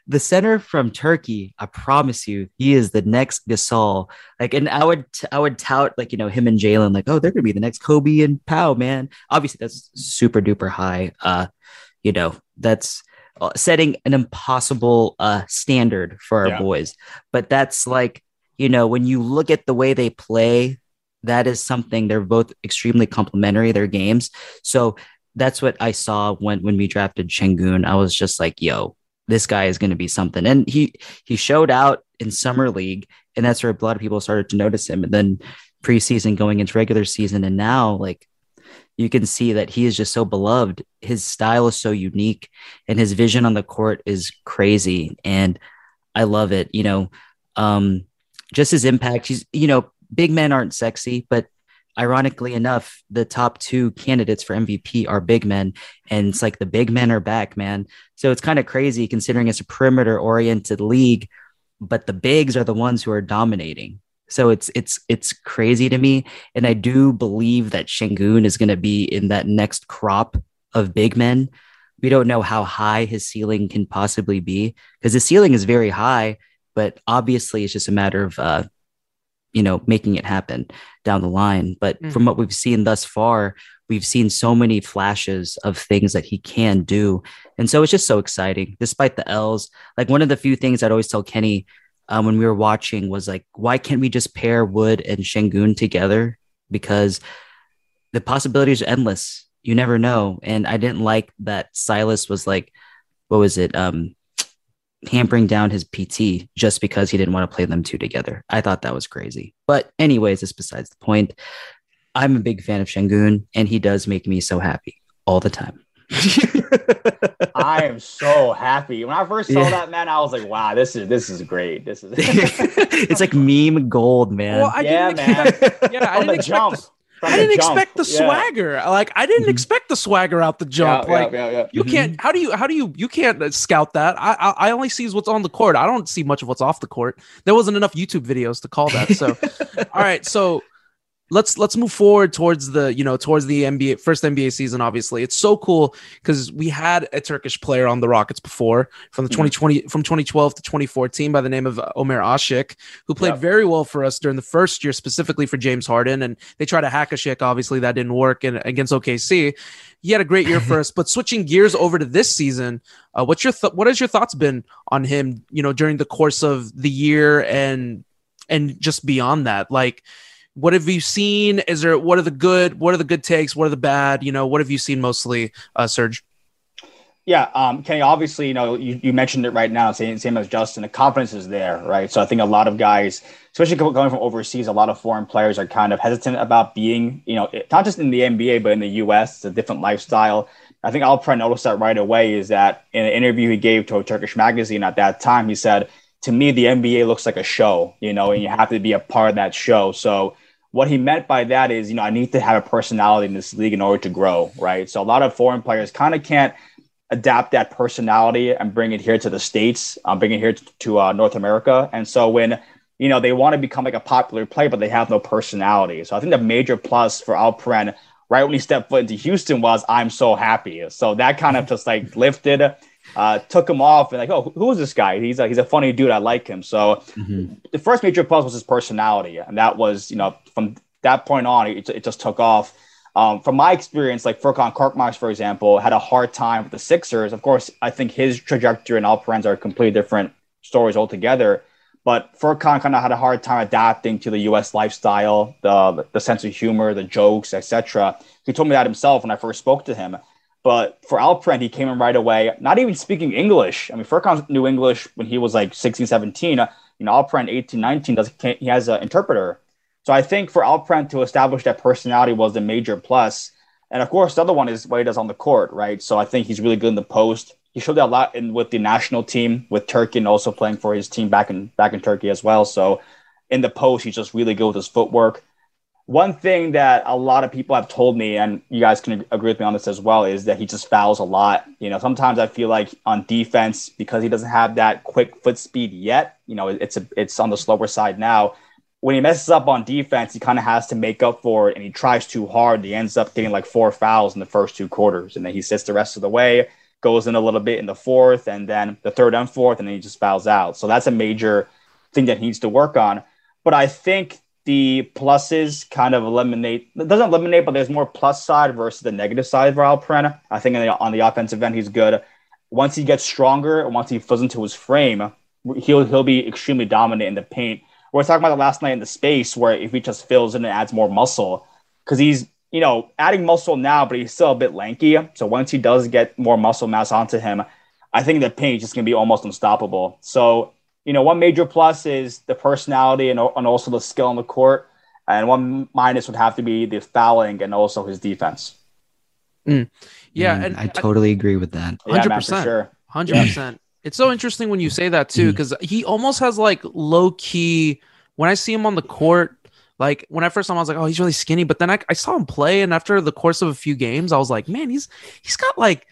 the center from Turkey, I promise you, he is the next Gasol. Like, and I would, I would tout like, you know, him and Jalen, like, oh, they're going to be the next Kobe and Pau, man. Obviously that's super duper high. Uh, you know, that's setting an impossible uh, standard for our yeah. boys, but that's like, you know, when you look at the way they play, that is something. They're both extremely complementary, their games. So that's what I saw when, when we drafted Şengün. I was just like, yo, this guy is going to be something. And he, he showed out in summer league, and that's where a lot of people started to notice him. And then preseason going into regular season. And now like you can see that he is just so beloved. His style is so unique, and his vision on the court is crazy. And I love it. You know, um, just his impact. He's, you know, big men aren't sexy, but ironically enough, the top two candidates for M V P are big men. And it's like the big men are back, man. So it's kind of crazy considering it's a perimeter oriented league, but the bigs are the ones who are dominating. So it's, it's, it's crazy to me. And I do believe that Şengün is going to be in that next crop of big men. We don't know how high his ceiling can possibly be, because his ceiling is very high. But obviously, it's just a matter of, uh, you know, making it happen down the line. But mm. from what we've seen thus far, we've seen so many flashes of things that he can do. And so it's just so exciting, despite the L's. Like one of the few things I'd always tell Kenny um, when we were watching was like, why can't we just pair Wood and Şengün together? Because the possibilities are endless. You never know. And I didn't like that Silas was like, what was it? Um, hampering down his P T just because he didn't want to play them two together. I thought that was crazy. But anyways, that's besides the point. I'm a big fan of Şengün, and he does make me so happy all the time. I am so happy. When I first saw yeah. that, man, I was like, wow, this is this is great. This is it's like meme gold, man. Well, I yeah, man. Yeah, I didn't expect this. I didn't jump. expect the yeah. swagger. Like I didn't mm-hmm. expect the swagger out the jump. Yeah, like yeah, yeah, yeah. you mm-hmm. can't. How do you? How do you? You can't scout that. I, I I only see what's on the court. I don't see much of what's off the court. There wasn't enough YouTube videos to call that. So, all right. So let's let's move forward towards the, you know, towards the N B A, first N B A season, obviously. It's so cool because we had a Turkish player on the Rockets before from the twenty twenty, from twenty twelve to twenty fourteen by the name of Omer Aşık, who played yeah. very well for us during the first year, specifically for James Harden. And they tried to hack Aşık, obviously that didn't work in, against O K C. He had a great year for us, but switching gears over to this season, uh, what's your th- what has your thoughts been on him, you know, during the course of the year and and just beyond that? Like, what have you seen? Is there what are the good? What are the good takes? What are the bad? You know, what have you seen mostly, uh, Serge? Yeah, um, Kenny. Obviously, you know, you, you mentioned it right now, same, same as Justin. The confidence is there, right? So I think a lot of guys, especially coming from overseas, a lot of foreign players are kind of hesitant about being, you know, not just in the N B A but in the U S. It's a different lifestyle. I think Alperen noticed that right away. Is that in an interview he gave to a Turkish magazine at that time, he said, "To me, the N B A looks like a show, you know, and you have to be a part of that show." So what he meant by that is, you know, I need to have a personality in this league in order to grow, right? So a lot of foreign players kind of can't adapt that personality and bring it here to the States, um, bring it here to, to uh, North America. And so when, you know, they want to become like a popular player, but they have no personality. So I think the major plus for Alperen right when he stepped foot into Houston was, I'm so happy. So that kind of just like lifted, uh, took him off and like, oh, who is this guy? He's like, he's a funny dude. I like him. So mm-hmm. the first major plus was his personality. And that was, you know, from that point on, it, it just took off. Um, from my experience, like Furkan Korkmaz, for example, had a hard time with the Sixers. Of course, I think his trajectory and Alperen's are completely different stories altogether. But Furkan kind of had a hard time adapting to the U S lifestyle, the the sense of humor, the jokes, et cetera. He told me that himself when I first spoke to him. But for Alperen, he came in right away, not even speaking English. I mean, Furkan knew English when he was like sixteen, seventeen. You know, Alperen, eighteen, nineteen, does, can't, he has an interpreter. So I think for Alperen to establish that personality was the major plus. And of course, the other one is what he does on the court, right? So I think he's really good in the post. He showed that a lot in, with the national team, with Turkey, and also playing for his team back in back in Turkey as well. So in the post, he's just really good with his footwork. One thing that a lot of people have told me, and you guys can agree with me on this as well, is that he just fouls a lot. You know, sometimes I feel like on defense, because he doesn't have that quick foot speed yet, you know, it's a, it's on the slower side now. When he messes up on defense, he kind of has to make up for it, and he tries too hard. He ends up getting like four fouls in the first two quarters, and then he sits the rest of the way, goes in a little bit in the fourth, and then the third and fourth, and then he just fouls out. So that's a major thing that he needs to work on. But I think the pluses kind of eliminate – it doesn't eliminate, but there's more plus side versus the negative side for Alperen. I think on the offensive end, he's good. Once he gets stronger and once he fills into his frame, he'll he'll be extremely dominant in the paint. We were talking about the last night in the space where if he just fills in and adds more muscle, because he's, you know, adding muscle now, but he's still a bit lanky. So once he does get more muscle mass onto him, I think the paint is just going to be almost unstoppable. So, you know, one major plus is the personality and, and also the skill on the court. And one minus would have to be the fouling and also his defense. Mm. Yeah. Mm, and I totally I, agree with that. one hundred percent. Yeah, man, for sure. one hundred percent. It's so interesting when you say that too, because he almost has like low key. When I see him on the court, like when I first saw him, I was like, "Oh, he's really skinny." But then I, I saw him play, and after the course of a few games, I was like, "Man, he's he's got like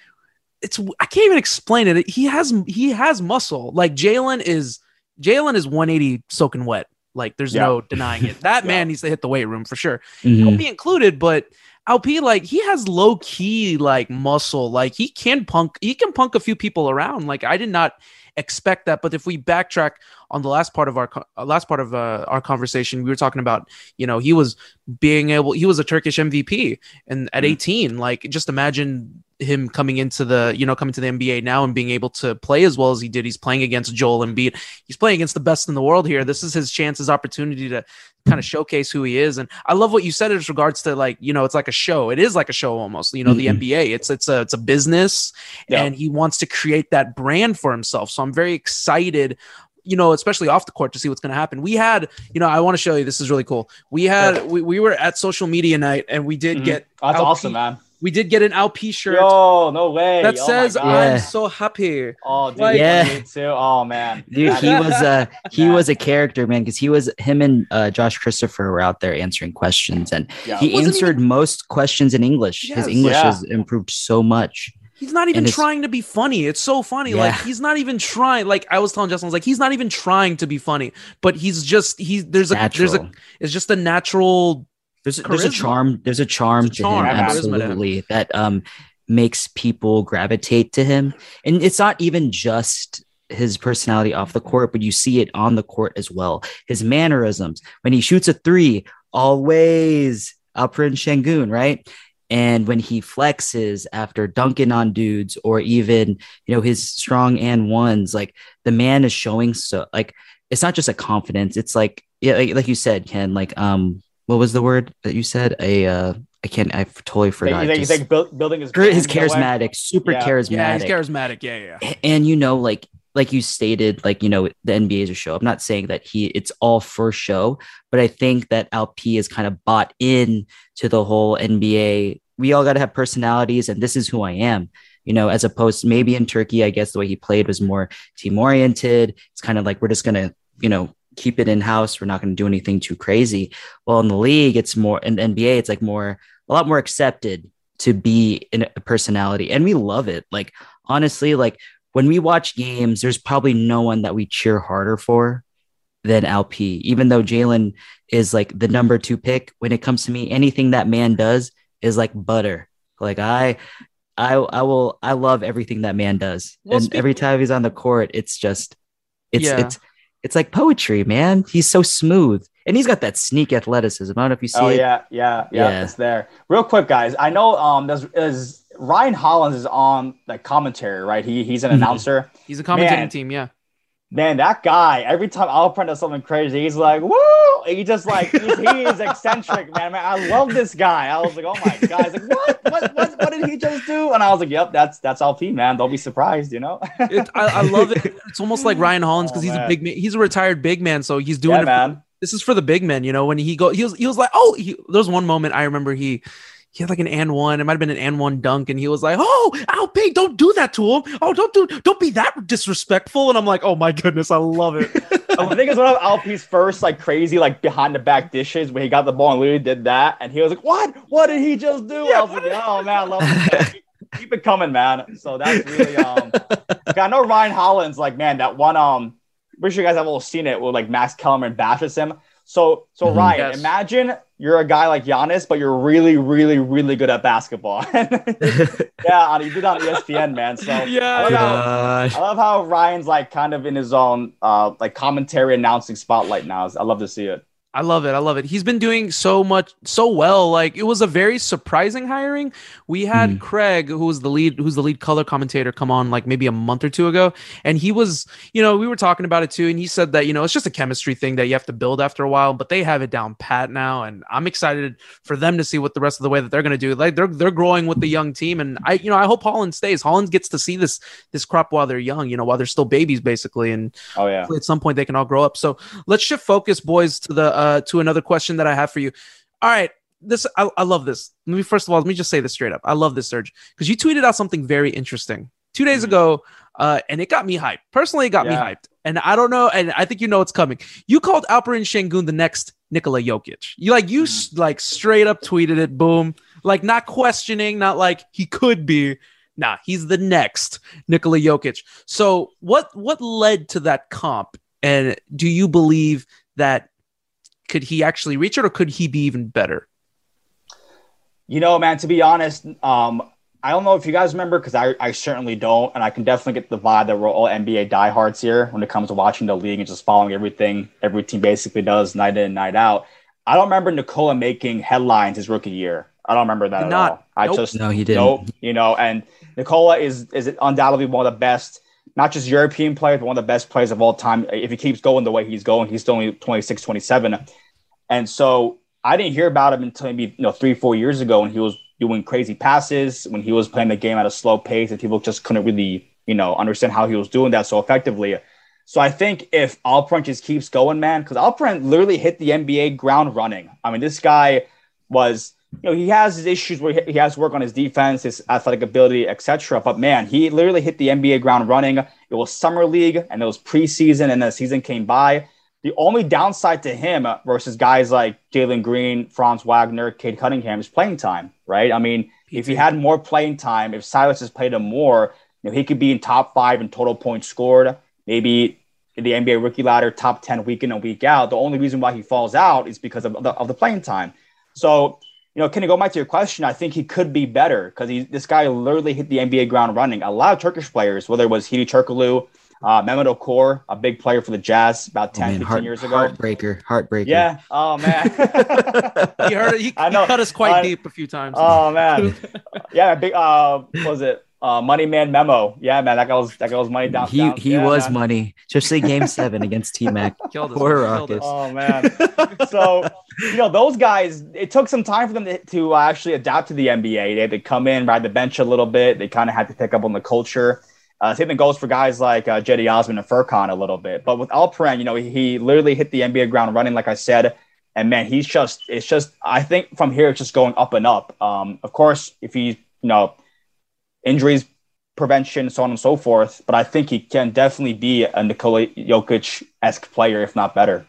it's I can't even explain it. He has he has muscle. Like Jalen is Jalen is one eighty soaking wet. Like there's yeah. no denying it. That yeah. man needs to hit the weight room for sure. Mm-hmm. He'll be included, but." L P, like he has low key like muscle, like he can punk he can punk a few people around. Like I did not expect that, but if we backtrack on the last part of our last part of uh, our conversation, we were talking about, you know, he was being able he was a Turkish M V P and at mm-hmm. eighteen, like just imagine him coming into the, you know, coming to the N B A now and being able to play as well as he did. He's playing against Joel Embiid. He's playing against the best in the world here. This is his chance, his opportunity to kind of showcase who he is. And I love what you said in regards to like, you know, it's like a show. It is like a show almost, you know, mm-hmm. the N B A it's, it's a, it's a business yeah. and he wants to create that brand for himself. So I'm very excited, you know, especially off the court to see what's going to happen. We had, you know, I want to show you, this is really cool. We had, we, we were at social media night and we did mm-hmm. get, that's L P. Awesome, man. We did get an Alp shirt. Oh, no way. That oh says I'm so happy. Oh, dude, like, yeah. me too. Oh man. Dude, he was a he yeah. was a character, man, because he was him and uh, Josh Christopher were out there answering questions and yeah. he Wasn't answered even... most questions in English. Yes. His English yeah. has improved so much. He's not even trying to be funny. It's so funny. Yeah. Like he's not even trying. Like I was telling Justin, I was like, he's not even trying to be funny, but he's just he's there's a natural. there's a it's just a natural There's a, there's a charm. There's a charm there's a to charm. him, absolutely, that um makes people gravitate to him. And it's not even just his personality off the court, but you see it on the court as well. His mannerisms when he shoots a three, always Alperen Şengün, right? And when he flexes after dunking on dudes, or even, you know, his strong and ones, like the man is showing. So like, it's not just a confidence. It's like, yeah, like, like you said, Ken, like, um, what was the word that you said? A, uh, I can't, I totally forgot. You think, Just, you think build, building his, his charismatic, super yeah. charismatic. Yeah, he's charismatic. Yeah, yeah. And, you know, like, like you stated, like, you know, the N B A is a show. I'm not saying that he, it's all for show, but I think that Alp is kind of bought in to the whole N B A. We all got to have personalities, and this is who I am, you know, as opposed maybe in Turkey, I guess the way he played was more team oriented. It's kind of like, we're just going to, you know, keep it in house. We're not going to do anything too crazy. Well, in the league, it's more in the N B A. It's like more, a lot more accepted to be in a personality. And we love it. Like, honestly, like, when we watch games, there's probably no one that we cheer harder for than Alp. Even though Jalen is like the number two pick, when it comes to me, anything that man does is like butter. Like I, I, I will, I love everything that man does. Well, and every time he's on the court, it's just, it's, yeah. it's, it's like poetry, man. He's so smooth. And he's got that sneak athleticism. I don't know if you see oh, it. Oh, yeah, yeah, yeah, yeah. It's there. Real quick, guys. I know um, there's, there's Ryan Hollins is on the commentary, right? He He's an announcer. He's a commentating man, team, yeah. Man, that guy, every time Alperen does something crazy, he's like, woo! He just like, he's, he is eccentric, man. man. I love this guy. I was like, oh, my God. He's like, what? What, what, what did he just do? And I was like, yep, that's that's Alperen, man. Don't be surprised, you know? it, I, I love it. It's almost like Ryan Hollins because oh, he's man. a big man. He's a retired big man, so he's doing yeah, it. Man. This is for the big men, you know, when he go, he was, he was like, oh, he, there was one moment I remember he, he had like an and one, it might've been an and one dunk. And he was like, oh, Alperen, don't do that to him. Oh, don't do, don't be that disrespectful. And I'm like, oh my goodness, I love it. I think it's one of Alpe's first like crazy, like behind the back dishes where he got the ball and literally did that. And he was like, what, what did he just do? Yeah, I was like, oh man, I love it. Keep it coming, man. So that's really, um, I know Ryan Hollins, like, man, that one, um, pretty sure you guys have all seen it where like Max Kellerman bashes him. So, so mm-hmm, Ryan, yes. imagine you're a guy like Giannis, but you're really, really, really good at basketball. yeah, you did that on E S P N, man. So yeah, I love, how, I love how Ryan's like kind of in his own uh, like commentary announcing spotlight now. I love to see it. I love it. I love it. He's been doing so much, so well. Like it was a very surprising hiring. We had mm. Craig, who was the lead, who's the lead color commentator, come on like maybe a month or two ago. And he was, you know, we were talking about it too. And he said that, you know, it's just a chemistry thing that you have to build after a while, but they have it down pat now. And I'm excited for them to see what the rest of the way that they're going to do. Like they're, they're growing with the young team. And I, you know, I hope Holland stays. Holland gets to see this, this crop while they're young, you know, while they're still babies basically. And oh, yeah. at some point they can all grow up. So let's shift focus, boys, to the, Uh, to another question that I have for you. All right. This, I, I love this. Let me, first of all, let me just say this straight up. I love this, Serge, because you tweeted out something very interesting two days mm-hmm. ago. Uh, and it got me hyped. Personally, it got yeah. me hyped. And I don't know. And I think, you know, what's coming. You called Alperen Şengün the next Nikola Jokic. You like, you mm-hmm. like straight up tweeted it. Boom. Like not questioning, not like he could be. Nah, he's the next Nikola Jokic. So what, what led to that comp? And do you believe that, could he actually reach it or could he be even better? You know, man, to be honest, um, I don't know if you guys remember, because I, I certainly don't. And I can definitely get the vibe that we're all N B A diehards here when it comes to watching the league and just following everything every team basically does night in and night out. I don't remember Nikola making headlines his rookie year. I don't remember that did at not, all. I nope. just No, he didn't. Nope, you know, and Nikola is is undoubtedly one of the best, not just European players, but one of the best players of all time. If he keeps going the way he's going, he's still only twenty-six, twenty-seven. And so I didn't hear about him until maybe, you know, three, four years ago when he was doing crazy passes, when he was playing the game at a slow pace and people just couldn't really, you know, understand how he was doing that so effectively. So I think if Alperen just keeps going, man, because Alperen literally hit the N B A ground running. I mean, this guy was, you know, he has his issues where he has to work on his defense, his athletic ability, et cetera. But man, he literally hit the N B A ground running. It was summer league and it was preseason, and the season came by. The only downside to him versus guys like Jalen Green, Franz Wagner, Cade Cunningham is playing time, right? I mean, if he had more playing time, if Silas has played him more, you know, he could be in top five in total points scored, maybe in the N B A rookie ladder, top ten week in and week out. The only reason why he falls out is because of the, of the playing time. So, you know, Kenny, go back to your question. I think he could be better because he this guy literally hit the N B A ground running. A lot of Turkish players, whether it was Hedo Türkoğlu, uh, Mehmet Okur, a big player for the Jazz about ten, oh, man, fifteen heart, years ago. Heartbreaker, heartbreaker. Yeah. Oh man. he heard it. He, he cut us quite uh, deep a few times. Oh man. yeah. Big. Uh, what was it? Uh, money man memo. Yeah, man, that guy was that guy was money down. He down. he yeah, was man. money. Especially game seven against T-Mac. Killed us. Poor Rockets. Oh man. So you know those guys. It took some time for them to, to uh, actually adapt to the N B A. They had to come in, ride the bench a little bit. They kind of had to pick up on the culture. Uh, same thing goes for guys like uh, Cedi Osman and Furkan a little bit. But with Alperen, you know, he, he literally hit the N B A ground running, like I said. And man, he's just it's just I think from here it's just going up and up. Um, of course, if he you know. injuries, prevention, so on and so forth. But I think he can definitely be a Nikola Jokic-esque player, if not better.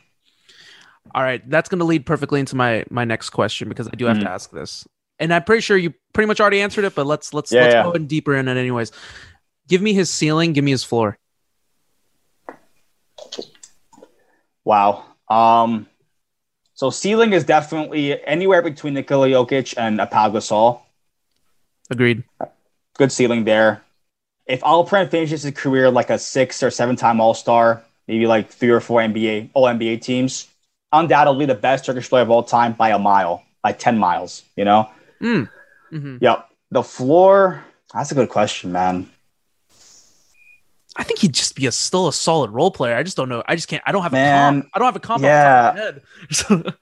All right. That's going to lead perfectly into my my next question because I do have mm-hmm. to ask this. And I'm pretty sure you pretty much already answered it, but let's let's, yeah, let's yeah. go in deeper in it anyways. Give me his ceiling. Give me his floor. Wow. Um, so ceiling is definitely anywhere between Nikola Jokic and a Pau Gasol. Agreed. Good ceiling there. If Alperen finishes his career like a six or seven time All-Star, maybe like three or four N B A All-N B A teams, undoubtedly the best Turkish player of all time by a mile, by ten miles, you know? Mm. Mm-hmm. Yep. The floor, that's a good question, man. I think he'd just be a, still a solid role player. I just don't know. I just can't, I don't have man, a comp. I don't have a comp yeah. on my head.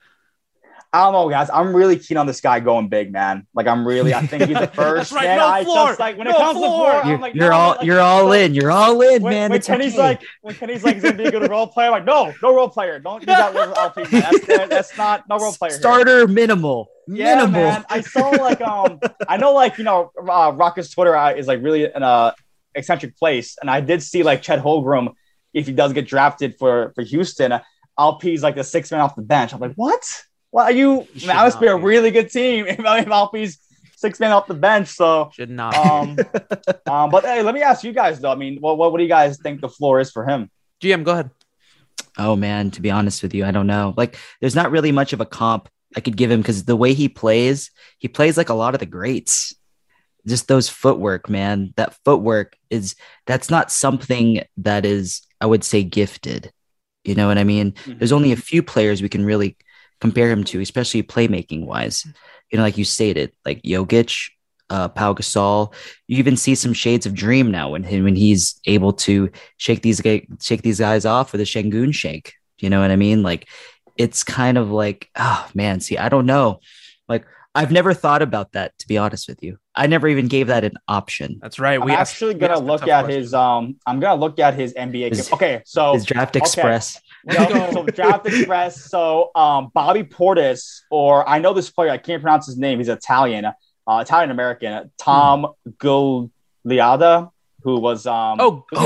I don't know, guys. I'm really keen on this guy going big, man. Like, I'm really, I think he's the first. That's right, man, no I floor. Just like when no it comes floor. to the floor, I'm like, you're no, all, like, you're all in, you're all in, when, man. When Kenny's okay. like, when Kenny's like, he's gonna be a good role player. I'm like, no, no role player. Don't do that with L P. That's, that's not no role player. Starter here. minimal, yeah, minimal. Man. I saw like, um, I know like you know, uh, Rockets Twitter is like really an uh, eccentric place, and I did see like Chet Holmgren if he does get drafted for for Houston, L P's like the sixth man off the bench. I'm like, what? Well, are you, you man, I must be a really good team if Alperen six man off the bench. So should not. Um, um, but hey, let me ask you guys though. I mean, what, what what do you guys think the floor is for him? G M, go ahead. Oh man, to be honest with you, I don't know. Like, there's not really much of a comp I could give him because the way he plays, he plays like a lot of the greats. Just those footwork, man. That footwork is that's not something that is, I would say, gifted. You know what I mean? Mm-hmm. There's only a few players we can really compare him to, especially playmaking wise, you know, like you stated, like Jokic, uh, Pau Gasol. You even see some shades of Dream now when when he's able to shake these guys, shake these guys off with a Şengün shake. You know what I mean? Like, it's kind of like, oh man, see, I don't know. Like, I've never thought about that, to be honest with you. I never even gave that an option. That's right. We I'm asked, actually gonna look at question. his. Um, I'm gonna look at his N B A. His, okay, so his Draft okay. Express. Yep. So Draft Express. So um, Bobby Portis, or I know this player. I can't pronounce his name. He's Italian, uh, Italian American. Tom mm. Gugliotta, who was um, oh, was,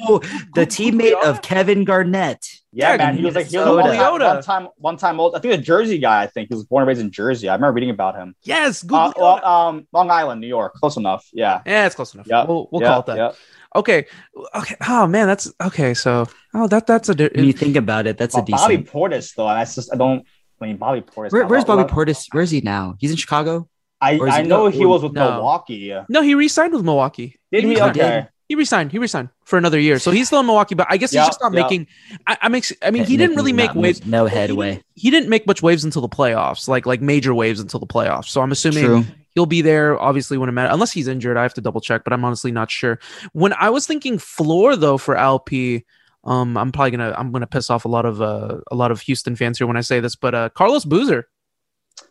oh the teammate Gugliotta? of Kevin Garnett. Yeah, yeah man, he was like he was one, one time, one time old. I think a Jersey guy. I think he was born and raised in Jersey. I remember reading about him. Yes, uh, well, um, Long Island, New York, close enough. Yeah, yeah, it's close enough. Yep. We'll, we'll yep. call it that. Yep. Okay. Okay. Oh man, that's okay. So, oh, that that's a. Di- when you think about it, that's well, a decent. Bobby Portis, though, that's just I don't. I mean, Bobby Portis. Where, where's Bobby Portis? Where's he now? He's in Chicago. I, I he know he was with no. Milwaukee. No, he re-signed with Milwaukee. Did he? he okay. Did. He re-signed. He re-signed for another year, so he's still in Milwaukee. But I guess yep, he's just not yep. making. I, I make. I mean, he didn't really make waves. No headway. He, he didn't make much waves until the playoffs, like like major waves until the playoffs. So I'm assuming. True. He'll be there, obviously, when it matters. Unless he's injured, I have to double check, but I'm honestly not sure. When I was thinking floor, though, for Alperen, um, I'm probably gonna I'm gonna piss off a lot of uh, a lot of Houston fans here when I say this, but uh, Carlos Boozer.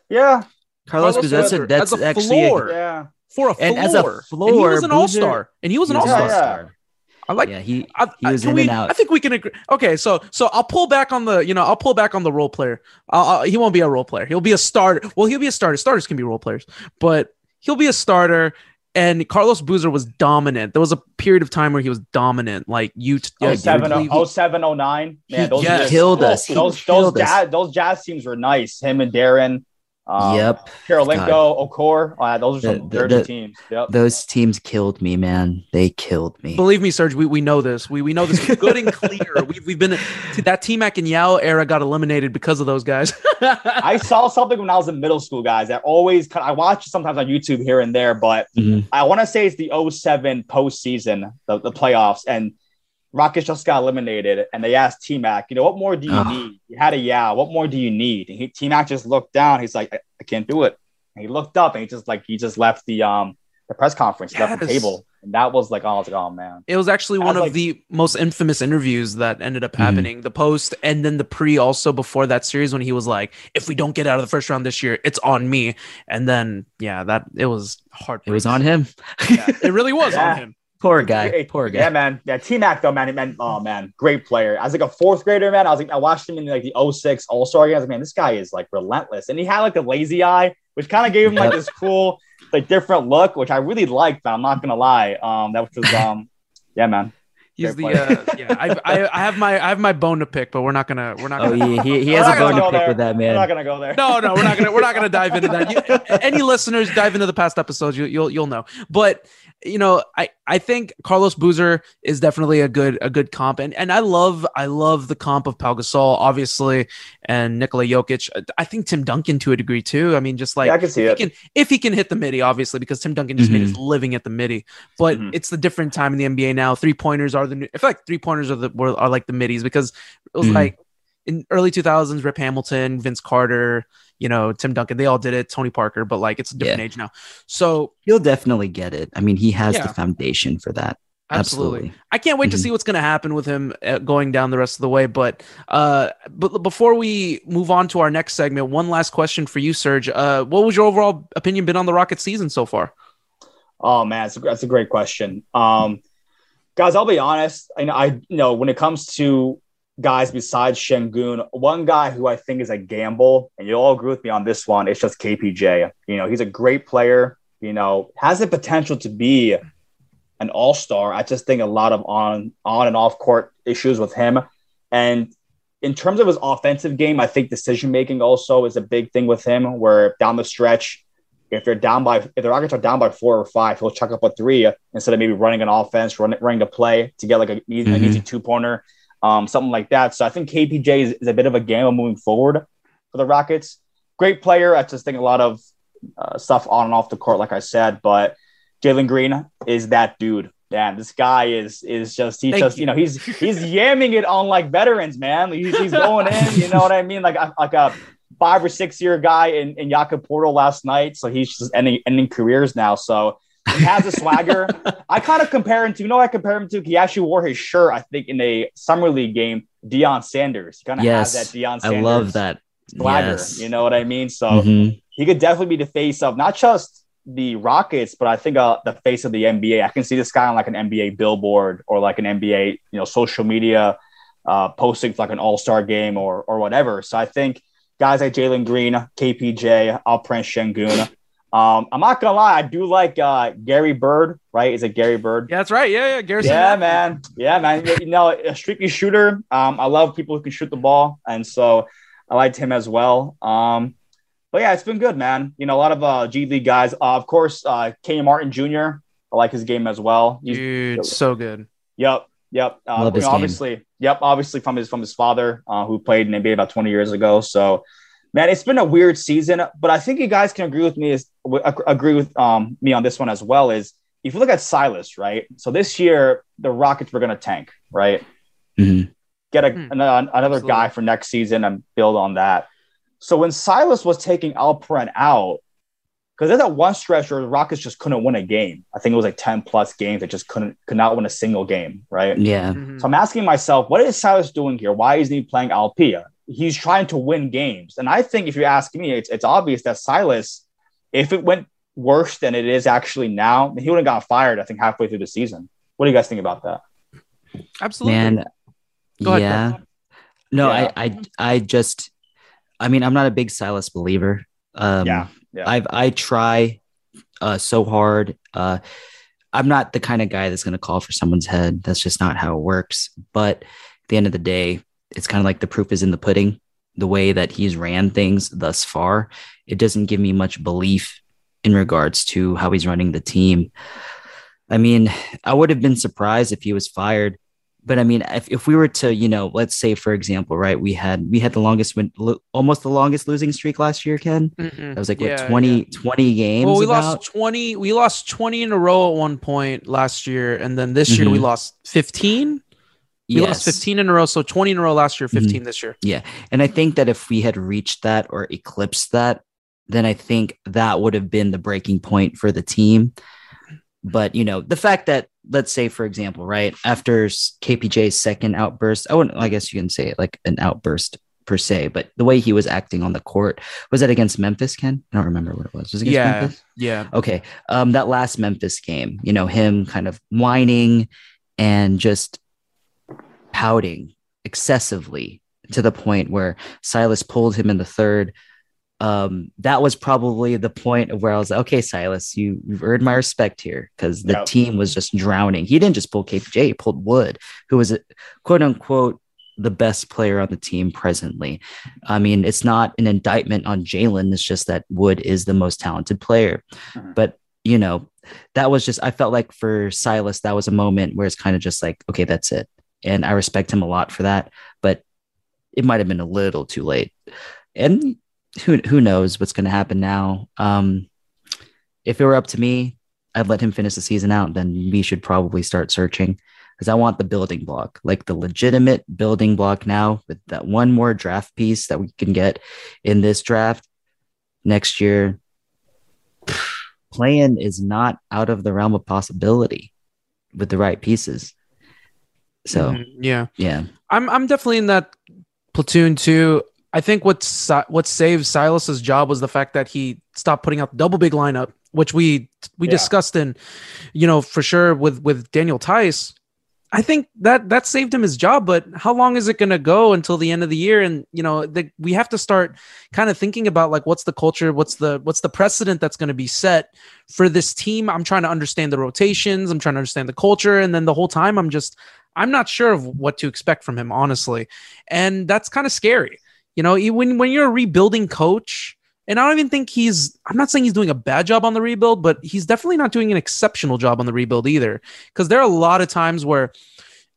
Yeah, Carlos, Carlos Boozer. That's, a, that's a actually floor. A, yeah, for a floor. And as a floor, and he was an All Star, and he was an All Star. Yeah, yeah. I like. Yeah, he, I, he was I, in we, and out. I think we can agree. Okay, so so I'll pull back on the you know I'll pull back on the role player. I'll, I'll, he won't be a role player. He'll be a starter. Well, he'll be a starter. Starters can be role players, but he'll be a starter. And Carlos Boozer was dominant. There was a period of time where he was dominant, like you. Yeah, oh seven, oh nine. Man, he those yes. killed us. Those, those, killed those, us. Jazz, those Jazz teams were nice. Him and Darren. Um, yep. Karolinko, Okor. Uh, those are some the, dirty the, teams. Yep. Those teams killed me, man. They killed me. Believe me, Serge, we, we know this. We we know this good and clear. We've, we've been – that T-Mac and Yao era got eliminated because of those guys. I saw something when I was in middle school, guys, that always – I watch sometimes on YouTube here and there, but mm-hmm. I want to say it's the oh seven postseason, the, the playoffs, and Rockets just got eliminated, and they asked T-Mac, you know, what more do you oh. need? You had a Yao. What more do you need? And he, T-Mac just looked down. He's like, I, I can't do it. And he looked up, and he just like he just left the um the press conference, yes. left the table. And that was like, oh, I was like, oh man. It was actually that one was of like, the most infamous interviews that ended up mm-hmm. happening, the post and then the pre also before that series when he was like, if we don't get out of the first round this year, it's on me. And then, yeah, that it was heartbreaking. It was on him. Yeah, it really was yeah. on him. Poor guy, poor guy. Yeah, man. Yeah, T-Mac, though, man. It meant, oh, man, great player. I was like a fourth grader, man. I was like, I watched him in like the oh six All-Star game. I was like, man, this guy is like relentless. And he had like the lazy eye, which kind of gave him yep. like this cool, like different look, which I really liked, but I'm not going to lie. Um, That was, um, yeah, man. He's the uh, yeah. I, I I have my I have my bone to pick, but we're not gonna we're not. Oh, gonna, yeah, he he has a bone to pick there. With that man. We're not gonna go there. No, no, we're not gonna we're not gonna dive into that. You, any listeners dive into the past episodes, you, you'll you'll know. But you know, I, I think Carlos Boozer is definitely a good a good comp, and and I love I love the comp of Pau Gasol, obviously, and Nikola Jokic. I think Tim Duncan to a degree too. I mean, just like yeah, I can see if, it. He can, if he can hit the middie, obviously, because Tim Duncan just mm-hmm. made his living at the middie. But mm-hmm. it's the different time in the N B A now. Three pointers are. The new, I feel like three pointers are the were, are like the middies because it was mm. like in early two thousands, Rip Hamilton, Vince Carter, you know, Tim Duncan, they all did it, Tony Parker, but like it's a different yeah. age now. So he'll definitely get it. I mean, he has yeah. the foundation for that. Absolutely. Absolutely. I can't wait mm-hmm. to see what's going to happen with him going down the rest of the way. But uh, but before we move on to our next segment, one last question for you, Serge. Uh, what was your overall opinion been on the Rockets season so far? Oh, man, that's a, that's a great question. Um, Guys, I'll be honest. I know, I you know when it comes to guys besides Şengün, one guy who I think is a gamble, and you'll all agree with me on this one, it's just K P J. You know, he's a great player. You know, has the potential to be an all-star. I just think a lot of on on and off court issues with him. And in terms of his offensive game, I think decision making also is a big thing with him. Where down the stretch, if they're down by, if the Rockets are down by four or five, he'll chuck up a three instead of maybe running an offense, running running a play to get like an easy, mm-hmm. an easy two pointer, um, something like that. So I think K P J is, is a bit of a gamble moving forward for the Rockets. Great player. I just think a lot of uh, stuff on and off the court, like I said. But Jalen Green is that dude. Man, this guy is is just he Thank just you. you know he's he's yamming it on like veterans, man. He's, he's going in. You know what I mean? Like like a five or six year guy in, in Jakob Portal last night. So he's just ending, ending careers now. So he has a swagger. I kind of compare him to, you know, I compare him to, he actually wore his shirt, I think in a summer league game, Deion Sanders. He kind of yes, has that Deion Sanders. I love that swagger. Yes. You know what I mean? So mm-hmm. he could definitely be the face of not just the Rockets, but I think uh, the face of the N B A. I can see this guy on like an N B A billboard or like an N B A, you know, social media uh, posting for like an all-star game or, or whatever. So I think, guys like Jalen Green, K P J, Alperen Şengün. Um, I'm not gonna lie, I do like uh, Gary Bird, right? Is it Gary Bird? Yeah, that's right. Yeah, yeah, Giresun. Yeah, man. Yeah, man. You know, a streaky shooter. Um, I love people who can shoot the ball, and so I liked him as well. Um, but yeah, it's been good, man. You know, a lot of uh, G League guys. Uh, of course, uh, Kenny Martin Junior I like his game as well. He's, Dude, so good. Yep. Yep. Uh, you know, obviously. Yep. Obviously from his, from his father uh, who played in N B A about twenty years ago. So man, it's been a weird season, but I think you guys can agree with me is w- agree with um, me on this one as well is if you look at Silas, right? So this year the Rockets were going to tank, right? Mm-hmm. Get a, mm-hmm. an, an, another Absolutely. guy for next season and build on that. So when Silas was taking Alperen out, because there's that one stretch where the Rockets just couldn't win a game. I think it was like ten plus games that just couldn't could not win a single game, right? Yeah. Mm-hmm. So I'm asking myself, what is Silas doing here? Why isn't he playing Alperen? He's trying to win games. And I think if you ask me, it's it's obvious that Silas, if it went worse than it is actually now, he would have got fired, I think, halfway through the season. What do you guys think about that? Absolutely. Man, Go yeah. Ahead, no, yeah. I, I I just I mean, I'm not a big Silas believer. Um yeah. Yeah. I've, I try uh, so hard. Uh, I'm not the kind of guy that's going to call for someone's head. That's just not how it works. But at the end of the day, it's kind of like the proof is in the pudding. the way that he's ran things thus far, it doesn't give me much belief in regards to how he's running the team. I mean, I would have been surprised if he was fired, but I mean, if, if we were to, you know, let's say, for example, right, we had, we had the longest win, lo- almost the longest losing streak last year, Ken. Mm-hmm. That was like yeah, what, twenty, yeah. twenty games. Well, we about? lost twenty, we lost twenty in a row at one point last year. And then this mm-hmm. year we lost fifteen. We yes. lost fifteen in a row, so twenty in a row last year, fifteen mm-hmm. this year. Yeah, and I think that if we had reached that or eclipsed that, then I think that would have been the breaking point for the team. But, you know, the fact that, let's say, for example, right, after K P J's second outburst, I wouldn't, I guess you can say it like an outburst per se, but the way he was acting on the court, was that against Memphis, Ken? I don't remember what it was. Was it against yeah, Memphis? Yeah. Okay. Um, that last Memphis game, you know, him kind of whining and just pouting excessively to the point where Silas pulled him in the third. Um, that was probably the point of where I was like, okay, Silas, you, you've earned my respect here, because the yep. team was just drowning. He didn't just pull K P J, he pulled Wood, who was a, quote unquote, the best player on the team presently. I mean, it's not an indictment on Jalen. It's just that Wood is the most talented player. Mm-hmm. But, you know, that was just, I felt like for Silas, that was a moment where it's kind of just like, okay, that's it. And I respect him a lot for that, but it might have been a little too late. And who who knows what's going to happen now? Um, if it were up to me, I'd let him finish the season out. Then we should probably start searching, because I want the building block, like the legitimate building block now, with that one more draft piece that we can get in this draft next year. Play-in is not out of the realm of possibility with the right pieces. So mm-hmm. yeah, yeah, I'm I'm definitely in that platoon too. I think what's what saved Silas's job was the fact that he stopped putting out the double big lineup, which we we yeah. discussed in, you know, for sure with with Daniel Tice. I think that that saved him his job. But how long is it going to go until the end of the year? And, you know, the, we have to start kind of thinking about, like, what's the culture? What's the what's the precedent that's going to be set for this team? I'm trying to understand the rotations. I'm trying to understand the culture. And then the whole time I'm just I'm not sure of what to expect from him, honestly. And that's kind of scary. You know, when, when you're a rebuilding coach, and I don't even think he's, I'm not saying he's doing a bad job on the rebuild, but he's definitely not doing an exceptional job on the rebuild either. Because there are a lot of times where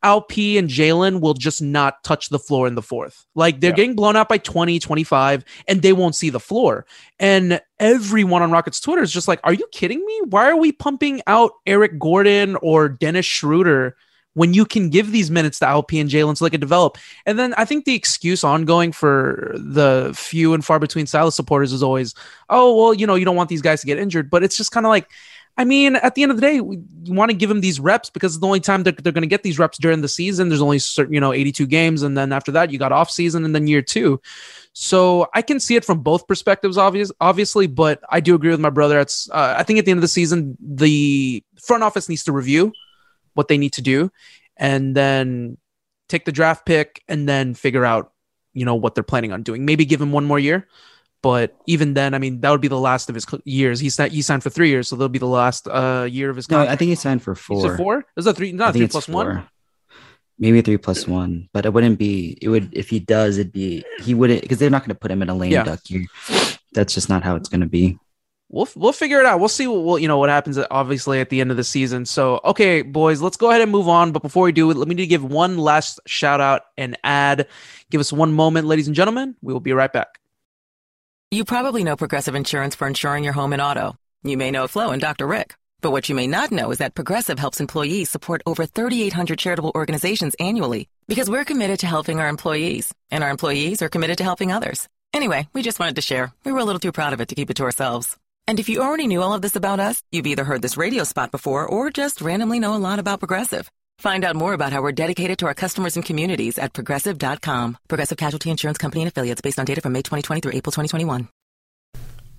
Alp and Jalen will just not touch the floor in the fourth. Like, they're yeah. getting blown out by twenty, twenty-five, and they won't see the floor. And everyone on Rockets Twitter is just like, are you kidding me? Why are we pumping out Eric Gordon or Dennis Schroeder when you can give these minutes to Alperen and Jalen so they can develop? And then I think the excuse ongoing for the few and far between Silas supporters is always, oh, well, you know, you don't want these guys to get injured. But it's just kind of like, I mean, at the end of the day, we, you want to give them these reps, because it's the only time they're, they're going to get these reps during the season. There's only certain, you know, eighty-two games. And then after that, you got off season and then year two. So I can see it from both perspectives, obvious, obviously, but I do agree with my brother. It's, uh, I think at the end of the season, the front office needs to review what they need to do, and then take the draft pick, and then figure out, you know, what they're planning on doing. Maybe give him one more year, but even then, I mean, that would be the last of his years. He signed, he signed for three years, so that'll be the last uh, year of his contract. No, I think he signed for four. So four? Is that three? Not three plus four. One. Maybe three plus one, but it wouldn't be. It would, if he does, it'd be he wouldn't, because they're not going to put him in a lame yeah. duck year. That's just not how it's going to be. We'll we'll figure it out. We'll see what we'll, you know what happens obviously at the end of the season. So okay, boys, let's go ahead and move on. But before we do, let me give one last shout out and ad. Give us one moment, ladies and gentlemen. We will be right back. You probably know Progressive Insurance for insuring your home and auto. You may know Flo and Doctor Rick, but what you may not know is that Progressive helps employees support over thirty-eight hundred charitable organizations annually, because we're committed to helping our employees, and our employees are committed to helping others. Anyway, we just wanted to share. We were a little too proud of it to keep it to ourselves. And if you already knew all of this about us, you've either heard this radio spot before or just randomly know a lot about Progressive. Find out more about how we're dedicated to our customers and communities at Progressive dot com. Progressive Casualty Insurance Company and affiliates, based on data from May twenty twenty through April twenty twenty-one.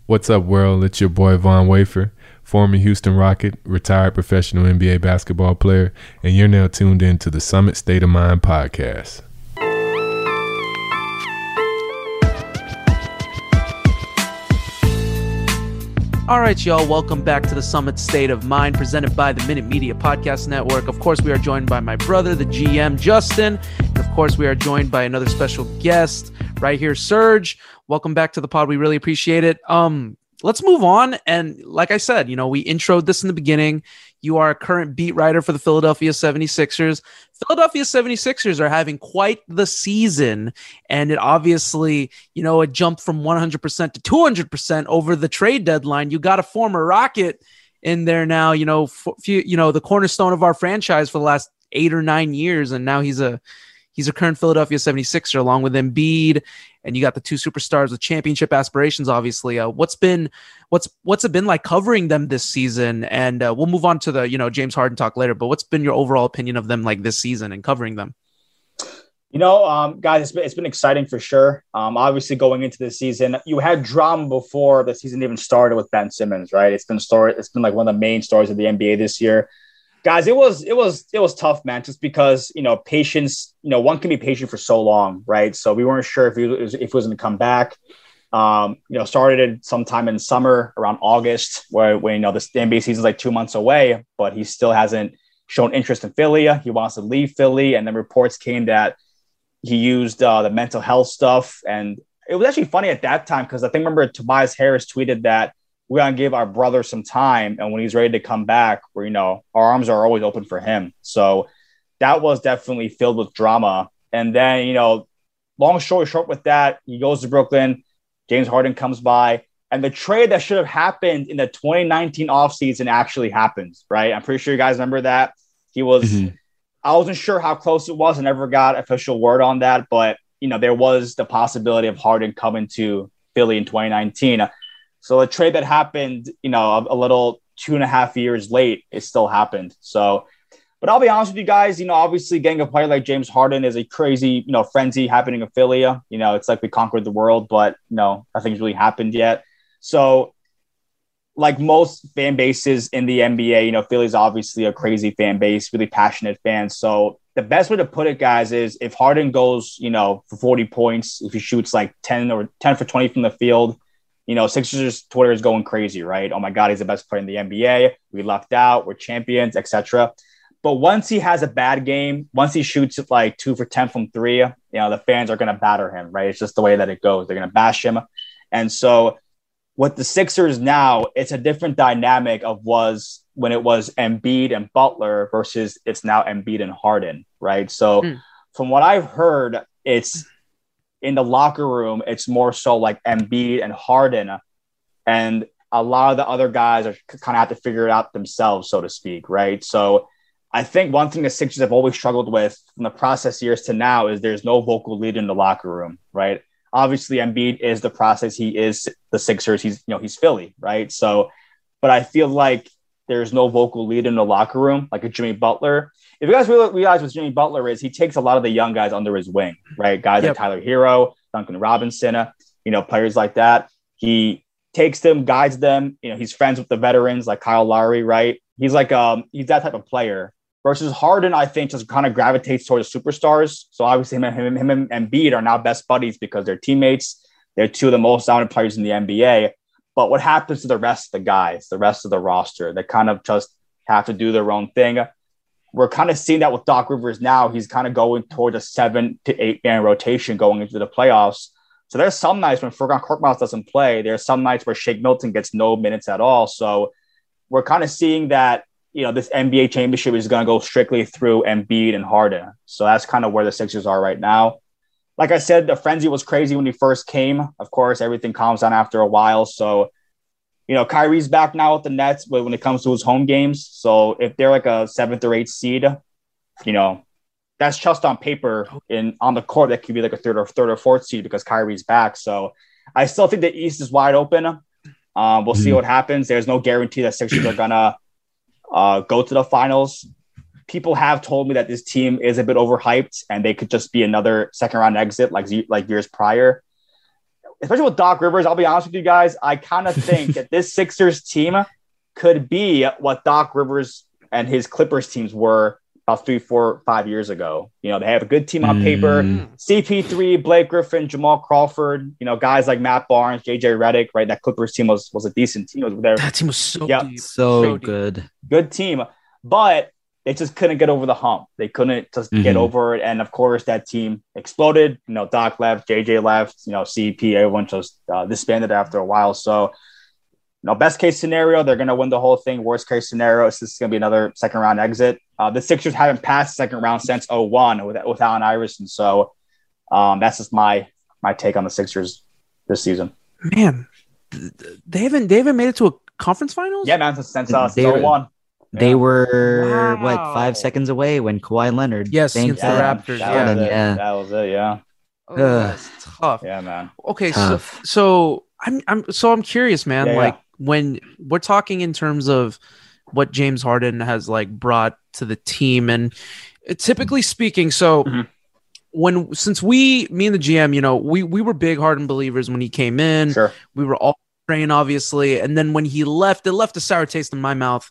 What's up, world? It's your boy, Von Wafer, former Houston Rocket, retired professional N B A basketball player, and you're now tuned in to the Summit State of Mind podcast. All right, y'all, welcome back to the Summit State of Mind, presented by the Minute Media Podcast Network. Of course, we are joined by my brother, the G M, Justin. And of course, we are joined by another special guest, right here. Serge, welcome back to the pod. We really appreciate it. Um, let's move on. And like I said, you know, we introed this in the beginning. You are a current beat writer for the Philadelphia seventy-sixers. Philadelphia seventy-sixers are having quite the season. And it obviously, you know, it jumped from one hundred percent to two hundred percent over the trade deadline. You got a former Rocket in there now, you know, for, you know, the cornerstone of our franchise for the last eight or nine years. And now he's a, he's a current Philadelphia seventy-sixer along with Embiid. And you got the two superstars with championship aspirations, obviously. Uh, what's been, what's, what's it been like covering them this season? And uh, we'll move on to the, you know, James Harden talk later, but what's been your overall opinion of them like this season and covering them? You know, um, guys, it's been, it's been exciting for sure. Um, obviously, going into the season, you had drama before the season even started with Ben Simmons, right? It's been story. It's been like one of the main stories of the N B A this year, guys. It was, it was, it was tough, man. Just because you know, patience. You know, one can be patient for so long, right? So we weren't sure if he was, if he was going to come back. Um, you know, started sometime in summer around August, where when you know the N B A season is like two months away, but he still hasn't shown interest in Philly. He wants to leave Philly, and then reports came that he used uh, the mental health stuff. And it was actually funny at that time because I think, remember, Tobias Harris tweeted that we're going to give our brother some time. And when he's ready to come back, where, you know, our arms are always open for him. So that was definitely filled with drama. And then, you know, long story short with that, he goes to Brooklyn, James Harden comes by, and the trade that should have happened in the twenty nineteen offseason actually happens, right? I'm pretty sure you guys remember that. He was... Mm-hmm. I wasn't sure how close it was. I never got official word on that, but you know, there was the possibility of Harden coming to Philly in twenty nineteen. So a trade that happened, you know, a, a little two and a half years late, it still happened. So, but I'll be honest with you guys, you know, obviously getting a player like James Harden is a crazy, you know, frenzy happening in Philly. You know, it's like we conquered the world, but you know, nothing's really happened yet. So like most fan bases in the N B A, you know, Philly's obviously a crazy fan base, really passionate fans. So the best way to put it, guys, is if Harden goes, you know, for forty points, if he shoots like ten or ten for twenty from the field, you know, Sixers Twitter is going crazy, right? Oh my God, he's the best player in the N B A. We lucked out. We're champions, et cetera. But once he has a bad game, once he shoots like two for ten from three, you know, the fans are going to batter him, right? It's just the way that it goes. They're going to bash him. And so with the Sixers now, it's a different dynamic of was when it was Embiid and Butler versus it's now Embiid and Harden, right? So mm. from what I've heard, it's in the locker room, it's more so like Embiid and Harden, and a lot of the other guys are kind of have to figure it out themselves, so to speak, right? So I think one thing the Sixers have always struggled with from the process years to now is there's no vocal leader in the locker room, right? Obviously, Embiid is the process. He is the Sixers. He's, you know, he's Philly, right? So, but I feel like there's no vocal lead in the locker room, like a Jimmy Butler. If you guys realize what Jimmy Butler is, he takes a lot of the young guys under his wing, right? Guys yep. like Tyler Hero, Duncan Robinson, you know, players like that. He takes them, guides them. You know, he's friends with the veterans like Kyle Lowry, right? He's like, um, he's that type of player. Versus Harden, I think, just kind of gravitates towards superstars. So obviously him and, him, him and Embiid are now best buddies because they're teammates. They're two of the most dominant players in the N B A. But what happens to the rest of the guys, the rest of the roster? They kind of just have to do their own thing. We're kind of seeing that with Doc Rivers now. He's kind of going towards a seven to eight man rotation going into the playoffs. So there's some nights when Furkan Korkmaz doesn't play. There's some nights where Shake Milton gets no minutes at all. So we're kind of seeing that, you know, this N B A championship is going to go strictly through Embiid and Harden. So that's kind of where the Sixers are right now. Like I said, the frenzy was crazy when he first came. Of course, everything calms down after a while. So, you know, Kyrie's back now with the Nets when it comes to his home games. So if they're like a seventh or eighth seed, you know, that's just on paper. In on the court, that could be like a third or third or fourth seed because Kyrie's back. So I still think the East is wide open. Um, we'll mm-hmm. see what happens. There's no guarantee that Sixers are going to Uh, go to the finals. People have told me that this team is a bit overhyped and they could just be another second round exit like like years prior. Especially with Doc Rivers, I'll be honest with you guys, I kind of think that this Sixers team could be what Doc Rivers and his Clippers teams were about three, four, five years ago. You know, they have a good team on paper. Mm. C P three, Blake Griffin, Jamal Crawford, you know, guys like Matt Barnes, J J Redick, right? That Clippers team was was a decent team. It was there. That team was so, yep. deep. so, so deep. good. Good team. But they just couldn't get over the hump. They couldn't just mm-hmm. get over it. And of course, that team exploded. You know, Doc left, J J left, you know, C E P, everyone just uh, disbanded after a while. So, you know, best case scenario, they're going to win the whole thing. Worst case scenario, it's just going to be another second round exit. Uh, the Sixers haven't passed second round since oh one with, with Allen Iverson. So um, that's just my my take on the Sixers this season. Man, they haven't, they haven't made it to a conference finals? Yeah, man, since uh, oh one. They yeah. were wow. what five seconds away when Kawhi Leonard. Yes, against the Raptors. Yeah, that, yeah. that was it. Yeah, oh, that's tough. Yeah, man. Okay, tough. so so I'm I'm so I'm curious, man. Yeah, like yeah. when we're talking in terms of what James Harden has like brought to the team, and typically speaking, so mm-hmm. when since we, me and the G M, you know, we we were big Harden believers when he came in. Sure, we were all trained, obviously, and then when he left, it left a sour taste in my mouth.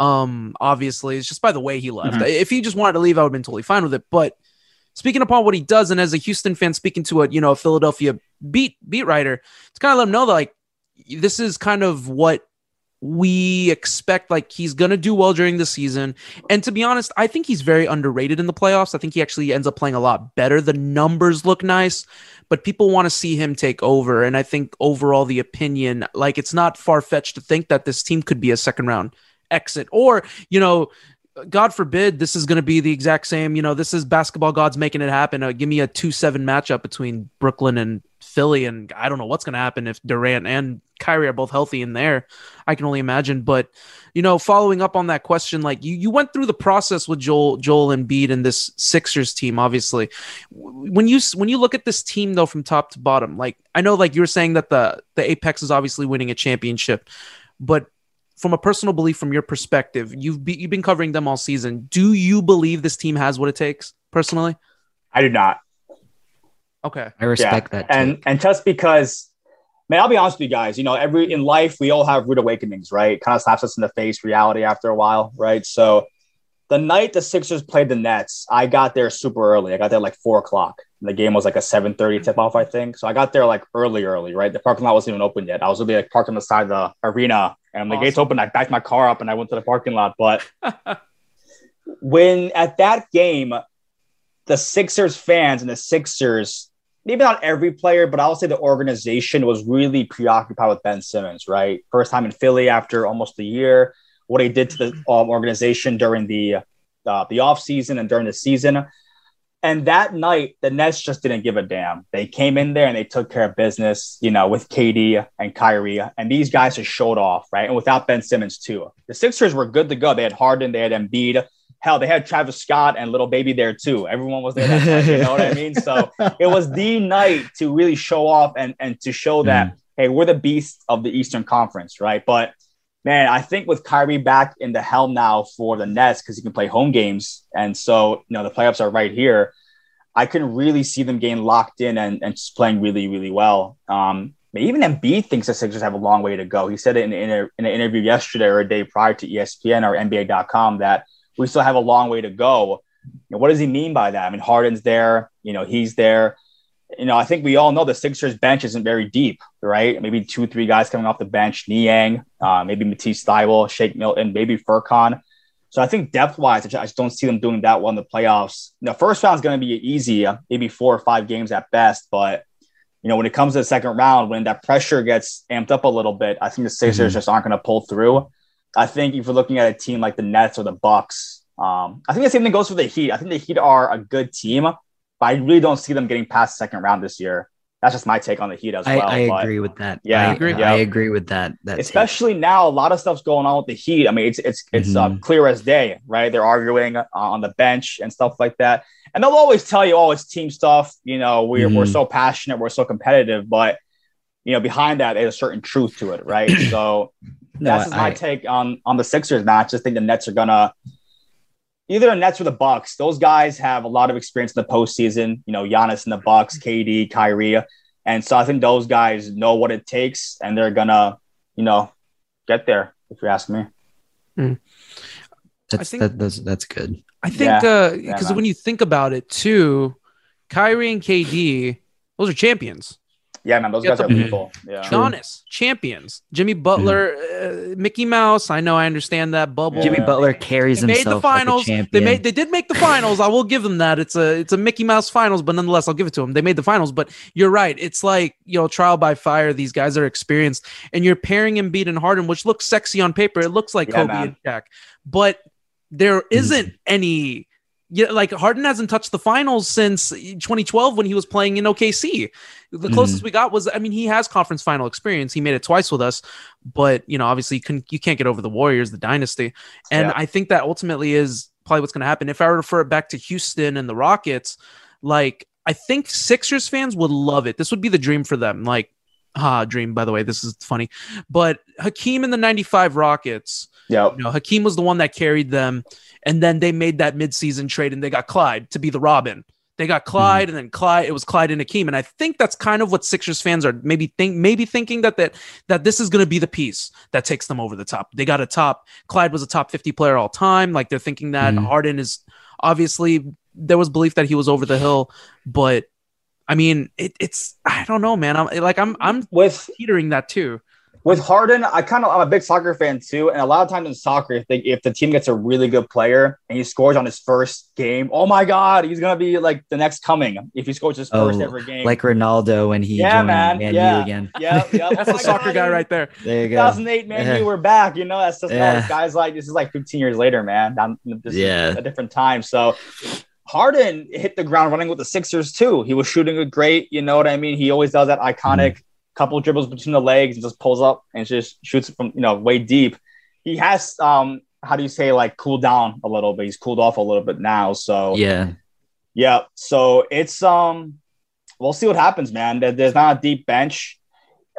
Um, obviously, it's just by the way he left. Mm-hmm. If he just wanted to leave, I would have been totally fine with it. But speaking upon what he does, and as a Houston fan speaking to a you know a Philadelphia beat beat writer, it's kind of let him know that like this is kind of what we expect. Like he's gonna do well during the season, and to be honest, I think he's very underrated in the playoffs. I think he actually ends up playing a lot better. The numbers look nice, but people want to see him take over. And I think overall, the opinion like it's not far fetched to think that this team could be a second round exit, or you know, God forbid, this is going to be the exact same. You know, this is basketball gods making it happen. Uh, give me a two seven matchup between Brooklyn and Philly, and I don't know what's going to happen if Durant and Kyrie are both healthy in there. I can only imagine. But you know, following up on that question, like you, you went through the process with Joel Joel Embiid and this Sixers team. Obviously, when you when you look at this team though, from top to bottom, like I know, like you were saying that the the apex is obviously winning a championship, but from a personal belief, from your perspective, you've be, you've been covering them all season. Do you believe this team has what it takes? Personally, I do not. Okay, I respect yeah. that. And take. and just because, man, I'll be honest with you guys. You know, every in life we all have rude awakenings, right? Kind of slaps us in the face, reality after a while, right? So, the night the Sixers played the Nets, I got there super early. I got there like four o'clock. The game was like a seven thirty tip off, I think. So I got there like early, early, right? The parking lot wasn't even open yet. I was really like parked on the side of the arena. And the awesome. gates opened, I backed my car up and I went to the parking lot. But when at that game, the Sixers fans and the Sixers, maybe not every player, but I would say the organization was really preoccupied with Ben Simmons, right? First time in Philly after almost a year, what he did to the um, organization during the, uh, the offseason and during the season. And that night, the Nets just didn't give a damn. They came in there and they took care of business, you know, with K D and Kyrie. And these guys just showed off, right? And without Ben Simmons, too. The Sixers were good to go. They had Harden. They had Embiid. Hell, they had Travis Scott and Little Baby there, too. Everyone was there that night, you know what I mean? So it was the night to really show off and, and to show that, mm. hey, we're the beasts of the Eastern Conference, right? But, man, I think with Kyrie back in the helm now for the Nets, because he can play home games, and so you know the playoffs are right here, I can really see them getting locked in and, and just playing really, really well. Um, even Embiid thinks the Sixers have a long way to go. He said it in, in, a, in an interview yesterday or a day prior to E S P N or N B A dot com that we still have a long way to go. You know, what does he mean by that? I mean, Harden's there, you know, he's there. You know, I think we all know the Sixers bench isn't very deep, right? Maybe two, three guys coming off the bench, Niang, uh, maybe Matisse Thybulle, Shake Milton, maybe Furkan. So I think depth-wise, I just don't see them doing that well in the playoffs. The first round is going to be easy, maybe four or five games at best. But, you know, when it comes to the second round, when that pressure gets amped up a little bit, I think the Sixers mm-hmm. just aren't going to pull through. I think if you're looking at a team like the Nets or the Bucks, um, I think the same thing goes for the Heat. I think the Heat are a good team. But I really don't see them getting past second round this year. That's just my take on the Heat as well. I, I but, agree with that. Yeah, I agree. Yeah. I agree with that. that Especially take. now, a lot of stuff's going on with the Heat. I mean, it's it's it's mm-hmm. uh, clear as day, right? They're arguing uh, on the bench and stuff like that. And they'll always tell you, "Oh, it's team stuff." You know, we're mm-hmm. we're so passionate, we're so competitive, but you know, behind that, there's a certain truth to it, right? So no, that's I, my I, take on on the Sixers. Now, I just think the Nets are gonna. Either the Nets or the Bucks. Those guys have a lot of experience in the postseason. You know, Giannis in the Bucks, K D, Kyrie, and so I think those guys know what it takes, and they're gonna, you know, get there. If you ask me, mm. that's, think, that, that's that's good. I think because yeah. uh, yeah, when you think about it, too, Kyrie and K D, those are champions. Yeah, man, those guys are lethal. Yeah. Giannis, champions. Jimmy Butler, mm-hmm. uh, Mickey Mouse. I know, I understand that bubble. Jimmy yeah. Butler carries they himself made the finals. Like a champion. They made, they did make the finals. I will give them that. It's a, it's a Mickey Mouse finals, but nonetheless, I'll give it to them. They made the finals, but you're right. It's like, you know, trial by fire. These guys are experienced, and you're pairing Embiid and Harden, which looks sexy on paper. It looks like yeah, Kobe man. and Shaq, but there isn't mm-hmm. any. Yeah, like Harden hasn't touched the finals since twenty twelve when he was playing in O K C. The closest mm. we got was, I mean, he has conference final experience. He made it twice with us, but you know, obviously you, you can't get over the Warriors, the dynasty. And yeah. I think that ultimately is probably what's going to happen. If I refer it back to Houston and the Rockets, like I think Sixers fans would love it. This would be the dream for them. Like, ah, dream, by the way, this is funny, but Hakeem and the ninety-five Rockets, yeah, you know, Hakeem was the one that carried them. And then they made that midseason trade and they got Clyde to be the Robin. They got Clyde mm-hmm. and then Clyde, it was Clyde and Hakeem. And I think that's kind of what Sixers fans are maybe think, maybe thinking that, that, that this is going to be the piece that takes them over the top. They got a top, Clyde was a top fifty player all time. Like they're thinking that mm-hmm. Harden is obviously there was belief that he was over the hill, but I mean, it, it's, I don't know, man. I'm like, I'm, I'm with teetering that too. With Harden, I kind of I'm a big soccer fan too, and a lot of times in soccer, if, they, if the team gets a really good player and he scores on his first game, oh my god, he's gonna be like the next coming if he scores his oh, first ever game, like Ronaldo when he yeah joined man Man yeah U again yeah, yeah. That's the soccer guy right there. There you go. two thousand eight Man yeah. U, we're back. You know that's just yeah. guys like this is like fifteen years later, man. I'm, this yeah, is a different time. So Harden hit the ground running with the Sixers too. He was shooting a great. You know what I mean? He always does that iconic. Mm. Couple dribbles between the legs and just pulls up and just shoots from, you know, way deep. He has, um, how do you say, like cooled down a little bit. He's cooled off a little bit now. So yeah. Yeah. So it's, um, we'll see what happens, man. There's not a deep bench.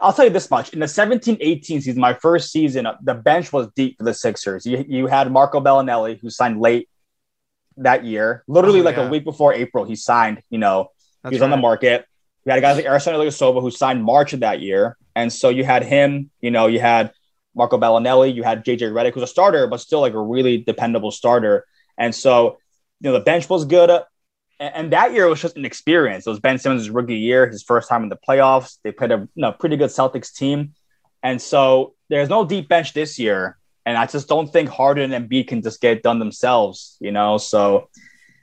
I'll tell you this much. In the seventeen eighteen season, my first season, the bench was deep for the Sixers. You, you had Marco Bellinelli, who signed late that year, literally oh, like yeah. a week before April, he signed, you know, That's he was right. on the market. You had guys like Ersan Ilyasova who signed March of that year. And so you had him, you know, you had Marco Bellinelli, you had J J Redick, who's a starter, but still like a really dependable starter. And so, you know, the bench was good. And, and that year was just an experience. It was Ben Simmons' rookie year, his first time in the playoffs. They played a you know, pretty good Celtics team. And so there's no deep bench this year. And I just don't think Harden and Embiid can just get it done themselves, you know, so...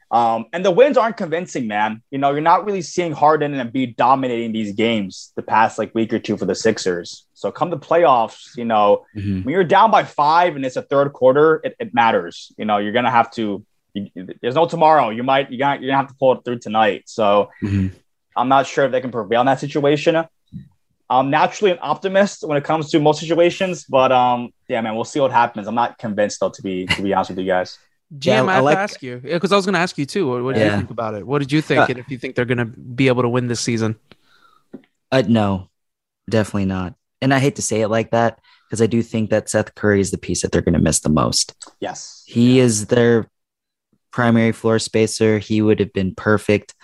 Um, and the wins aren't convincing, man. You know, you're not really seeing Harden and Embiid dominating these games the past like week or two for the Sixers. So come the playoffs, you know, mm-hmm. when you're down by five and it's a third quarter, it, it matters. You know, you're going to have to, you, there's no tomorrow. You might, you're going to have to pull it through tonight. So mm-hmm. I'm not sure if they can prevail in that situation. I'm naturally an optimist when it comes to most situations, but um, yeah, man, we'll see what happens. I'm not convinced though, to be, to be honest with you guys. G M, yeah, I have I like, to ask you because I was going to ask you too. What, what do yeah. you think about it? What did you think? Uh, and if you think they're going to be able to win this season? Uh, no, definitely not. And I hate to say it like that because I do think that Seth Curry is the piece that they're going to miss the most. Yes, he yeah. is their primary floor spacer. He would have been perfect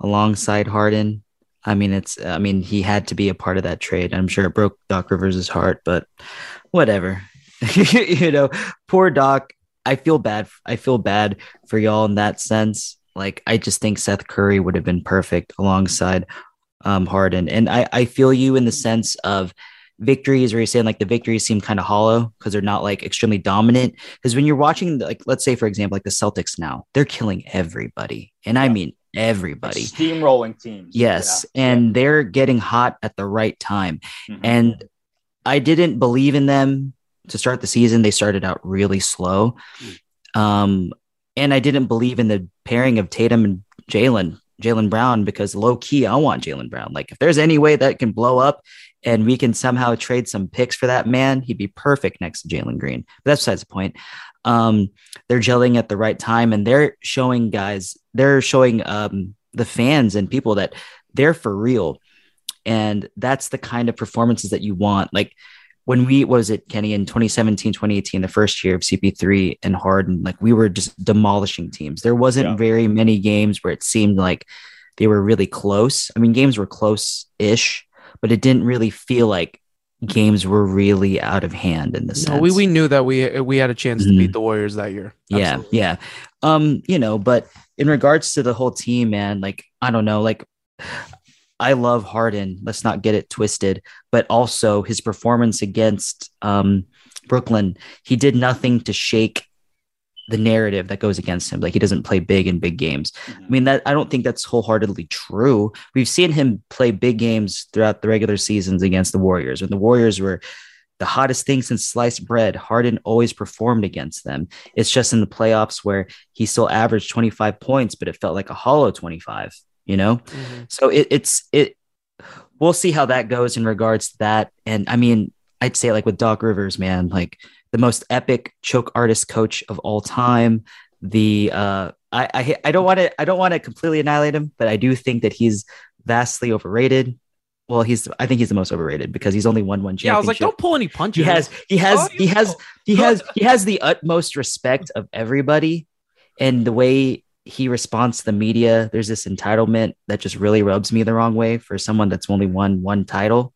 alongside Harden. I mean, it's. I mean, he had to be a part of that trade. I'm sure it broke Doc Rivers' heart, but whatever. You know, poor Doc. I feel bad. I feel bad for y'all in that sense. Like, I just think Seth Curry would have been perfect alongside um, Harden. And I, I feel you in the sense of victories where you're saying like the victories seem kind of hollow because they're not like extremely dominant. Because when you're watching, like, let's say, for example, like the Celtics now, they're killing everybody. And yeah. I mean, everybody. Like steamrolling teams. Yes. Yeah. And they're getting hot at the right time. Mm-hmm. And I didn't believe in them. To start the season, they started out really slow. Um, and I didn't believe in the pairing of Tatum and Jalen, Jalen Brown, because low key, I want Jalen Brown. Like if there's any way that can blow up and we can somehow trade some picks for that man, he'd be perfect next to Jalen Green. But that's besides the point. Um, they're gelling at the right time and they're showing guys, they're showing um, the fans and people that they're for real. And that's the kind of performances that you want. Like, when we what was it, Kenny, in twenty seventeen, twenty eighteen, the first year of C P three and Harden, like we were just demolishing teams. There wasn't yeah. very many games where it seemed like they were really close. I mean, games were close-ish, but it didn't really feel like games were really out of hand in the sense. No, we, we knew that we we had a chance mm-hmm. to beat the Warriors that year. Absolutely. Yeah, yeah. Um, you know, but in regards to the whole team, man, like, I don't know, like I love Harden. Let's not get it twisted. But also his performance against um, Brooklyn, he did nothing to shake the narrative that goes against him. Like, he doesn't play big in big games. I mean, that I don't think that's wholeheartedly true. We've seen him play big games throughout the regular seasons against the Warriors. When the Warriors were the hottest thing since sliced bread, Harden always performed against them. It's just in the playoffs where he still averaged twenty-five points, but it felt like a hollow twenty-five, you know? Mm-hmm. So it, it's, it, we'll see how that goes in regards to that. And I mean, I'd say like with Doc Rivers, man, like the most epic choke artist coach of all time. The, uh, I, I, I don't want to, I don't want to completely annihilate him, but I do think that he's vastly overrated. Well, he's, I think he's the most overrated because he's only won one championship. Yeah, I was like, don't pull any punches. He has, he has, he has, he has, he has the utmost respect of everybody. And the way he responds to the media, there's this entitlement that just really rubs me the wrong way for someone that's only won one title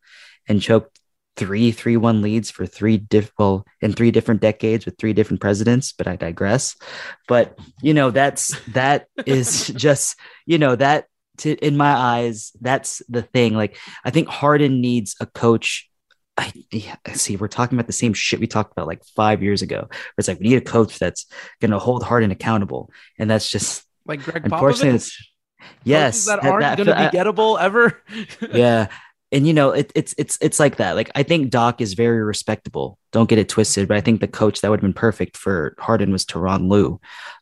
and choked three, three, one leads for three diff- well, in three different decades with three different presidents, but I digress. But, you know, that's, that is just, you know, that, To, in my eyes, that's the thing. Like, I think Harden needs a coach. I yeah, see we're talking about the same shit we talked about like five years ago. Where it's like we need a coach that's going to hold Harden accountable, and that's just like Greg Popovich. It's, yes, that, that aren't going to be gettable ever. Yeah, and you know it, it's it's it's like that. Like, I think Doc is very respectable. Don't get it twisted, but I think the coach that would have been perfect for Harden was Tyronn Lue.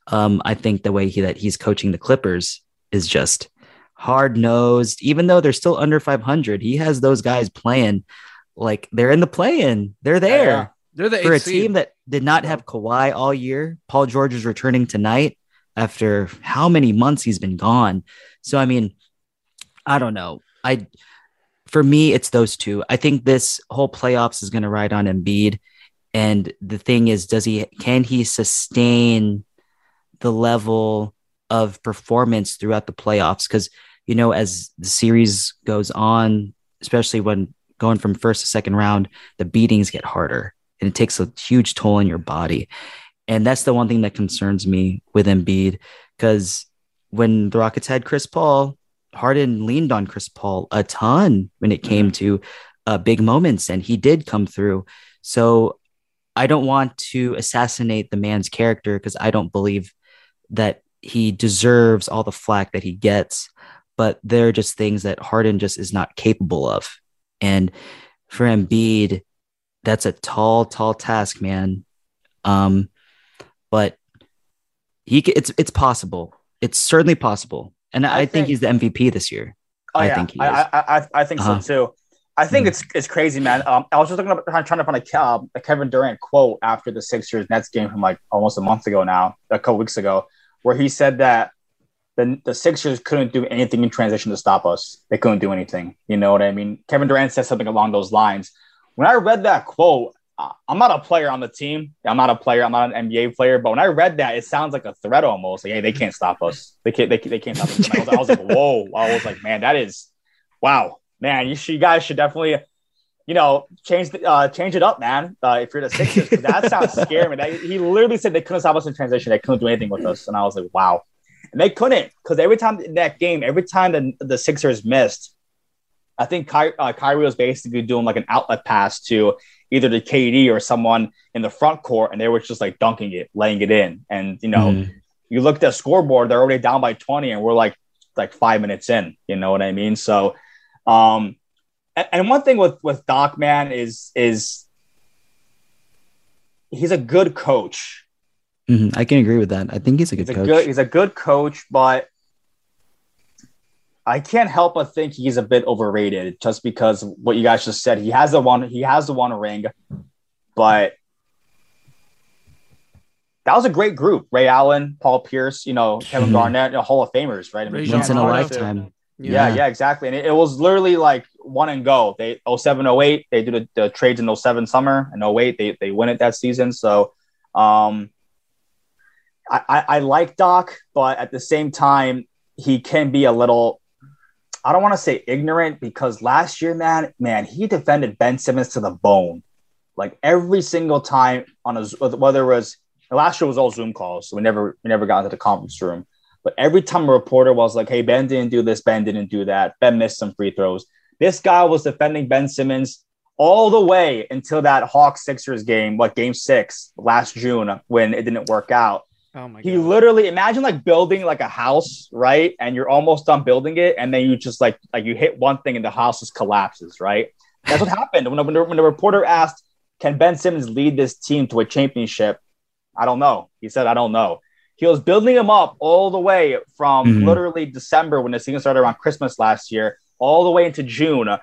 Um, I think the way he that he's coaching the Clippers is just hard-nosed, even though they're still under five hundred. He has those guys playing like they're in the play-in. They're there. Yeah, they're the for a team that did not have Kawhi all year. Paul George is returning tonight after how many months he's been gone. So, I mean, I don't know. I, for me, it's those two. I think this whole playoffs is going to ride on Embiid. And the thing is, does he, can he sustain the level of performance throughout the playoffs? Because, you know, as the series goes on, especially when going from first to second round, the beatings get harder and it takes a huge toll on your body. And that's the one thing that concerns me with Embiid, because when the Rockets had Chris Paul, Harden leaned on Chris Paul a ton when it came to uh, big moments, and he did come through. So I don't want to assassinate the man's character because I don't believe that he deserves all the flack that he gets, but they're just things that Harden just is not capable of. And for Embiid, that's a tall, tall task, man. Um, but he it's, it's possible. It's certainly possible. And I, I think, think he's the M V P this year. Oh, I yeah. think he is. I, I, I think uh-huh. so too. I think mm. it's, it's crazy, man. Um, I was just looking up, trying to find a, uh, a Kevin Durant quote after the Sixers Nets game from like almost a month ago now, a couple weeks ago, where he said that the, the Sixers couldn't do anything in transition to stop us. They couldn't do anything. You know what I mean? Kevin Durant said something along those lines. When I read that quote, I'm not a player on the team. I'm not a player. I'm not an N B A player. But when I read that, it sounds like a threat almost. Like, hey, they can't stop us. They can't, they, they can't stop us. I was, I was like, whoa. I was like, man, that is, wow. Man, you, should, you guys should definitely, you know, change the, uh, change it up, man. Uh, if you're the Sixers, that sounds scary. That, he literally said they couldn't stop us in transition. They couldn't do anything with us. And I was like, wow. And they couldn't, because every time in that game, every time the, the Sixers missed, I think Ky- uh, Kyrie was basically doing like an outlet pass to either the K D or someone in the front court, and they were just like dunking it, laying it in. And, you know, mm-hmm. you look at the scoreboard, they're already down by twenty, and we're like like five minutes in. You know what I mean? So, um and one thing with, with Doc, man, is is he's a good coach. Mm-hmm. I can agree with that. I think he's a good he's coach. A good, he's a good coach, but I can't help but think he's a bit overrated just because of what you guys just said. He has the one. He has the one ring, but that was a great group. Ray Allen, Paul Pierce, you know, Kevin Garnett, you know, Hall of Famers, right? I mean, once in a lifetime. Too. Yeah. yeah, yeah, exactly. And it, it was literally like one and go. They oh seven, oh eight, they do the, the trades in oh seven summer, and oh eight, they they win it that season. So um, I, I, I like Doc, but at the same time, he can be a little, I don't want to say ignorant, because last year, man, man, he defended Ben Simmons to the bone. Like every single time on a, whether it was, last year was all Zoom calls. So we never, we never got into the conference room. But every time a reporter was like, hey, Ben didn't do this, Ben didn't do that, Ben missed some free throws, this guy was defending Ben Simmons all the way until that Hawks Sixers game, like game six last June, when it didn't work out. Oh my God. He literally, imagine like building like a house, right? And you're almost done building it. And then you just like, like you hit one thing and the house just collapses, right? That's what happened. When, when, the, when the reporter asked, can Ben Simmons lead this team to a championship? I don't know. He said, I don't know. He was building him up all the way from mm-hmm. literally December, when the season started around Christmas last year, all the way into June. And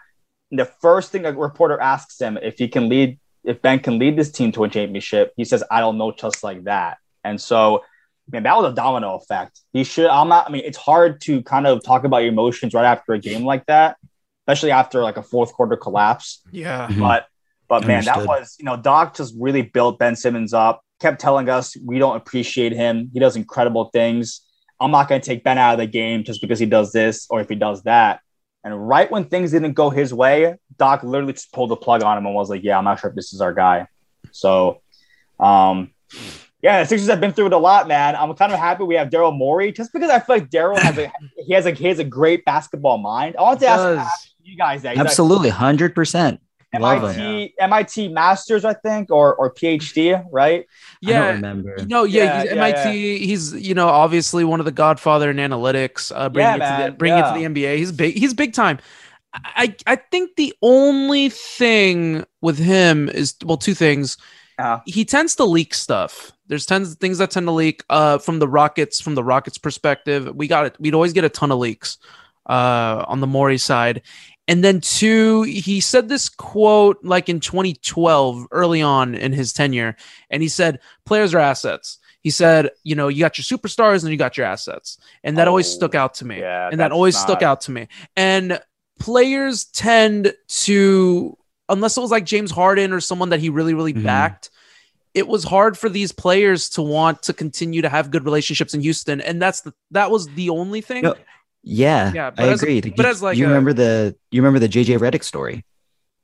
the first thing a reporter asks him, if he can lead, if Ben can lead this team to a championship, he says, I don't know, just like that. And so, man, that was a domino effect. He should, I'm not, I mean, it's hard to kind of talk about your emotions right after a game like that, especially after like a fourth quarter collapse. Yeah. Mm-hmm. But, but man, Understood. That was, you know, Doc just really built Ben Simmons up, kept telling us we don't appreciate him. He does incredible things. I'm not going to take Ben out of the game just because he does this or if he does that. And right when things didn't go his way, Doc literally just pulled the plug on him and was like, yeah, I'm not sure if this is our guy. So, um, yeah, the Sixers have been through it a lot, man. I'm kind of happy we have Daryl Morey, just because I feel like Daryl has a he has a he has a great basketball mind. I want to ask, ask you guys that. He's absolutely, one hundred percent. M I T, yeah. M I T Masters, I think, or or PhD, right? Yeah, I don't remember. No, yeah, yeah, he's yeah M I T. Yeah. He's, you know, obviously one of the godfather in analytics. Uh, bring yeah, it man. to the, bring yeah. it to the N B A. He's big. He's big time. I I think the only thing with him is, well, two things. Uh-huh. He tends to leak stuff. There's tons of things that tend to leak. Uh, from the Rockets, from the Rockets' perspective, we got it. We'd always get a ton of leaks. Uh, on the Morey side. And then two, he said this quote like in twenty twelve, early on in his tenure, and he said, players are assets. He said, you know, you got your superstars and you got your assets. And that oh, always stuck out to me. Yeah, and that always not... stuck out to me. And players tend to, unless it was like James Harden or someone that he really, really mm-hmm. backed, it was hard for these players to want to continue to have good relationships in Houston. And that's the, that was the only thing. No. Yeah, yeah, I agree. But as like you a, remember the you remember the J J Redick story?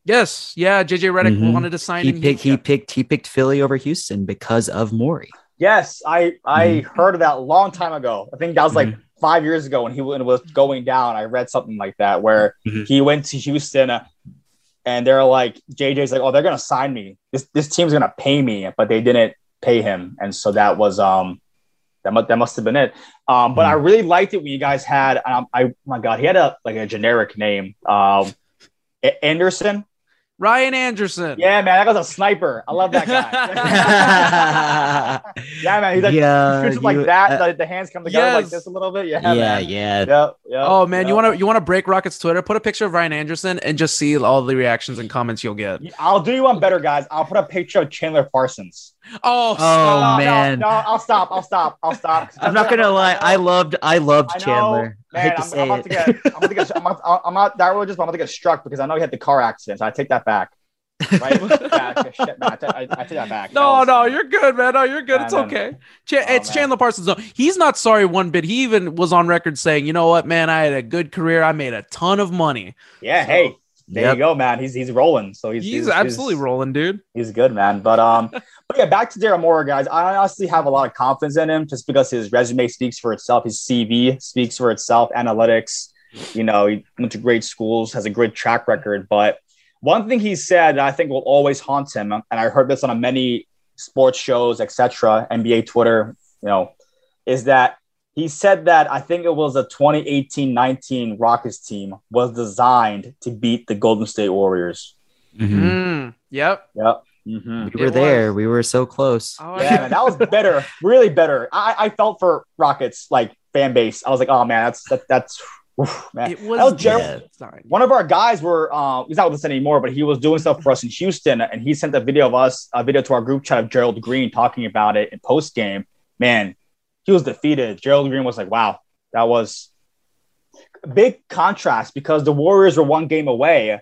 Yes, yeah, J J Redick mm-hmm. wanted to sign. He him picked. He yeah. picked. He picked Philly over Houston because of Morey. Yes, I I mm-hmm. heard of that a long time ago. I think that was like mm-hmm. five years ago when he was going down. I read something like that where mm-hmm. he went to Houston, uh, and they're like, J J's like, oh, they're gonna sign me. This this team's gonna pay me, but they didn't pay him, and so that was um. That must, that must have been it. Um, but mm. I really liked it when you guys had, um, I, oh my God, he had a like a generic name. Um, Anderson? Ryan Anderson. Yeah, man, that guy's a sniper. I love that guy. Yeah, man, he's like, yeah, he shoots like you, that. Uh, the, the hands come together yes. like this a little bit. Yeah, yeah, man. yeah. Yep, yep, oh, man, yep. you want to you wanna break Rockets Twitter? Put a picture of Ryan Anderson and just see all the reactions and comments you'll get. I'll do you one better, guys. I'll put a picture of Chandler Parsons. Oh, oh no, man! No, no, I'll stop. I'll stop. I'll stop. I'm not gonna lie. I loved. I loved I know, Chandler. Man, I hate to I'm, I'm, about to get, I'm about to get. I'm not. I'm not that religious, but I'm about to get struck because I know he had the car accident. So I take that back. Right? yeah, shit, man. I, t- I, I take that back. No, was, no, you're good, man. No, you're good. Man, it's okay. Ch- oh, it's man. Chandler Parsons. No, he's not sorry one bit. He even was on record saying, "You know what, man? I had a good career. I made a ton of money." Yeah. So, hey. There yep. you go, man. He's he's rolling. So he's, he's, he's absolutely he's, rolling, dude. He's good, man. But um, but yeah, back to Daryl Morey, guys. I honestly have a lot of confidence in him just because his resume speaks for itself. His C V speaks for itself. Analytics, you know, he went to great schools, has a great track record. But one thing he said that I think will always haunt him, and I heard this on a many sports shows, et cetera, N B A Twitter, you know, is that he said that I think it was the twenty eighteen nineteen Rockets team was designed to beat the Golden State Warriors. Mm-hmm. Mm, yep. Yep. Mm-hmm. We were it there. Was. We were so close. Oh, yeah, man, that was better. Really better. I, I felt for Rockets, like, fan base. I was like, oh, man, that's that, that's oof, man. It was, that was yeah. Sorry. One of our guys were uh, he's not with us anymore, but he was doing stuff for us in Houston, and he sent a video of us, a video to our group chat of Gerald Green talking about it in post game. Man. He was defeated. Gerald Green was like, wow, that was a big contrast because the Warriors were one game away.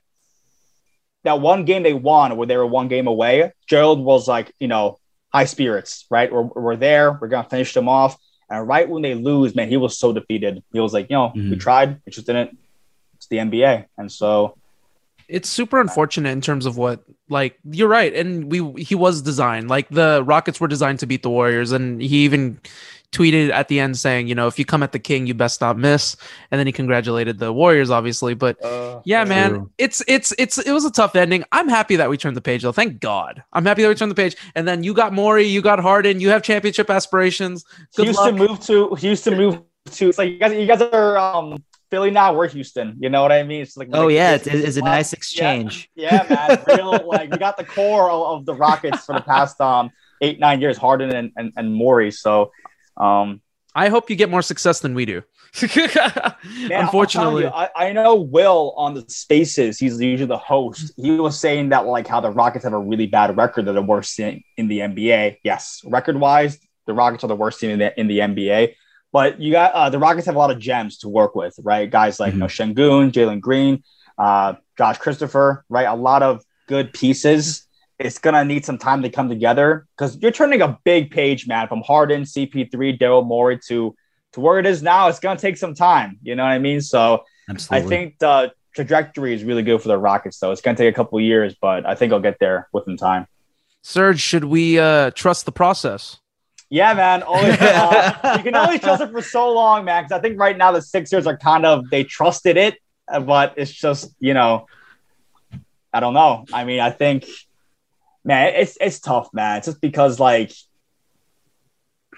That one game they won where they were one game away, Gerald was like, you know, high spirits, right? We're, we're there. We're going to finish them off. And right when they lose, man, he was so defeated. He was like, you know, mm-hmm. we tried. We just didn't. It's the N B A. And so... it's super unfortunate in terms of what, like, you're right. And we, he was designed, like the Rockets were designed to beat the Warriors. And he even tweeted at the end saying, you know, if you come at the king, you best not miss. And then he congratulated the Warriors, obviously. But uh, yeah, man, true. it's it's it's it was a tough ending. I'm happy that we turned the page, though. Thank God. I'm happy that we turned the page. And then you got Morey, you got Harden, you have championship aspirations. Good Houston luck. Moved to Houston moved to. It's like you guys, you guys are um, Philly now. We're Houston. You know what I mean? It's like oh like, yeah, it's, it's, it's a nice exchange. Yeah, yeah man. Real like we got the core of the Rockets for the past um eight nine years, Harden and and, and Morey. So. Um, I hope you get more success than we do. Man, unfortunately, you, I, I know Will on the Spaces. He's usually the host. He was saying that like how the Rockets have a really bad record. They're the worst in, in the N B A. Yes, record wise, the Rockets are the worst team in the in the N B A. But you got uh, the Rockets have a lot of gems to work with, right? Guys like mm-hmm. you know, Şengün, Jalen Green, uh, Josh Christopher, right? A lot of good pieces. It's going to need some time to come together because you're turning a big page, man, from Harden, C P three, Daryl Morey to, to where it is now. It's going to take some time. You know what I mean? So absolutely. I think the trajectory is really good for the Rockets, though. It's going to take a couple of years, but I think I'll get there within time. Serge, should we uh, trust the process? Yeah, man. Always, uh, you can only trust it for so long, man, because I think right now the Sixers are kind of – they trusted it, but it's just, you know, I don't know. I mean, I think – Man, it's it's tough, man. It's just because like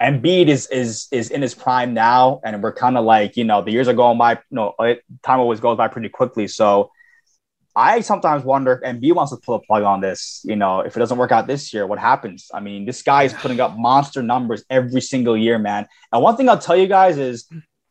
Embiid is is is in his prime now, and we're kind of like you know the years are going by. You know, it, time always goes by pretty quickly. So I sometimes wonder if Embiid wants to pull a plug on this. You know, if it doesn't work out this year, what happens? I mean, this guy is putting up monster numbers every single year, man. And one thing I'll tell you guys is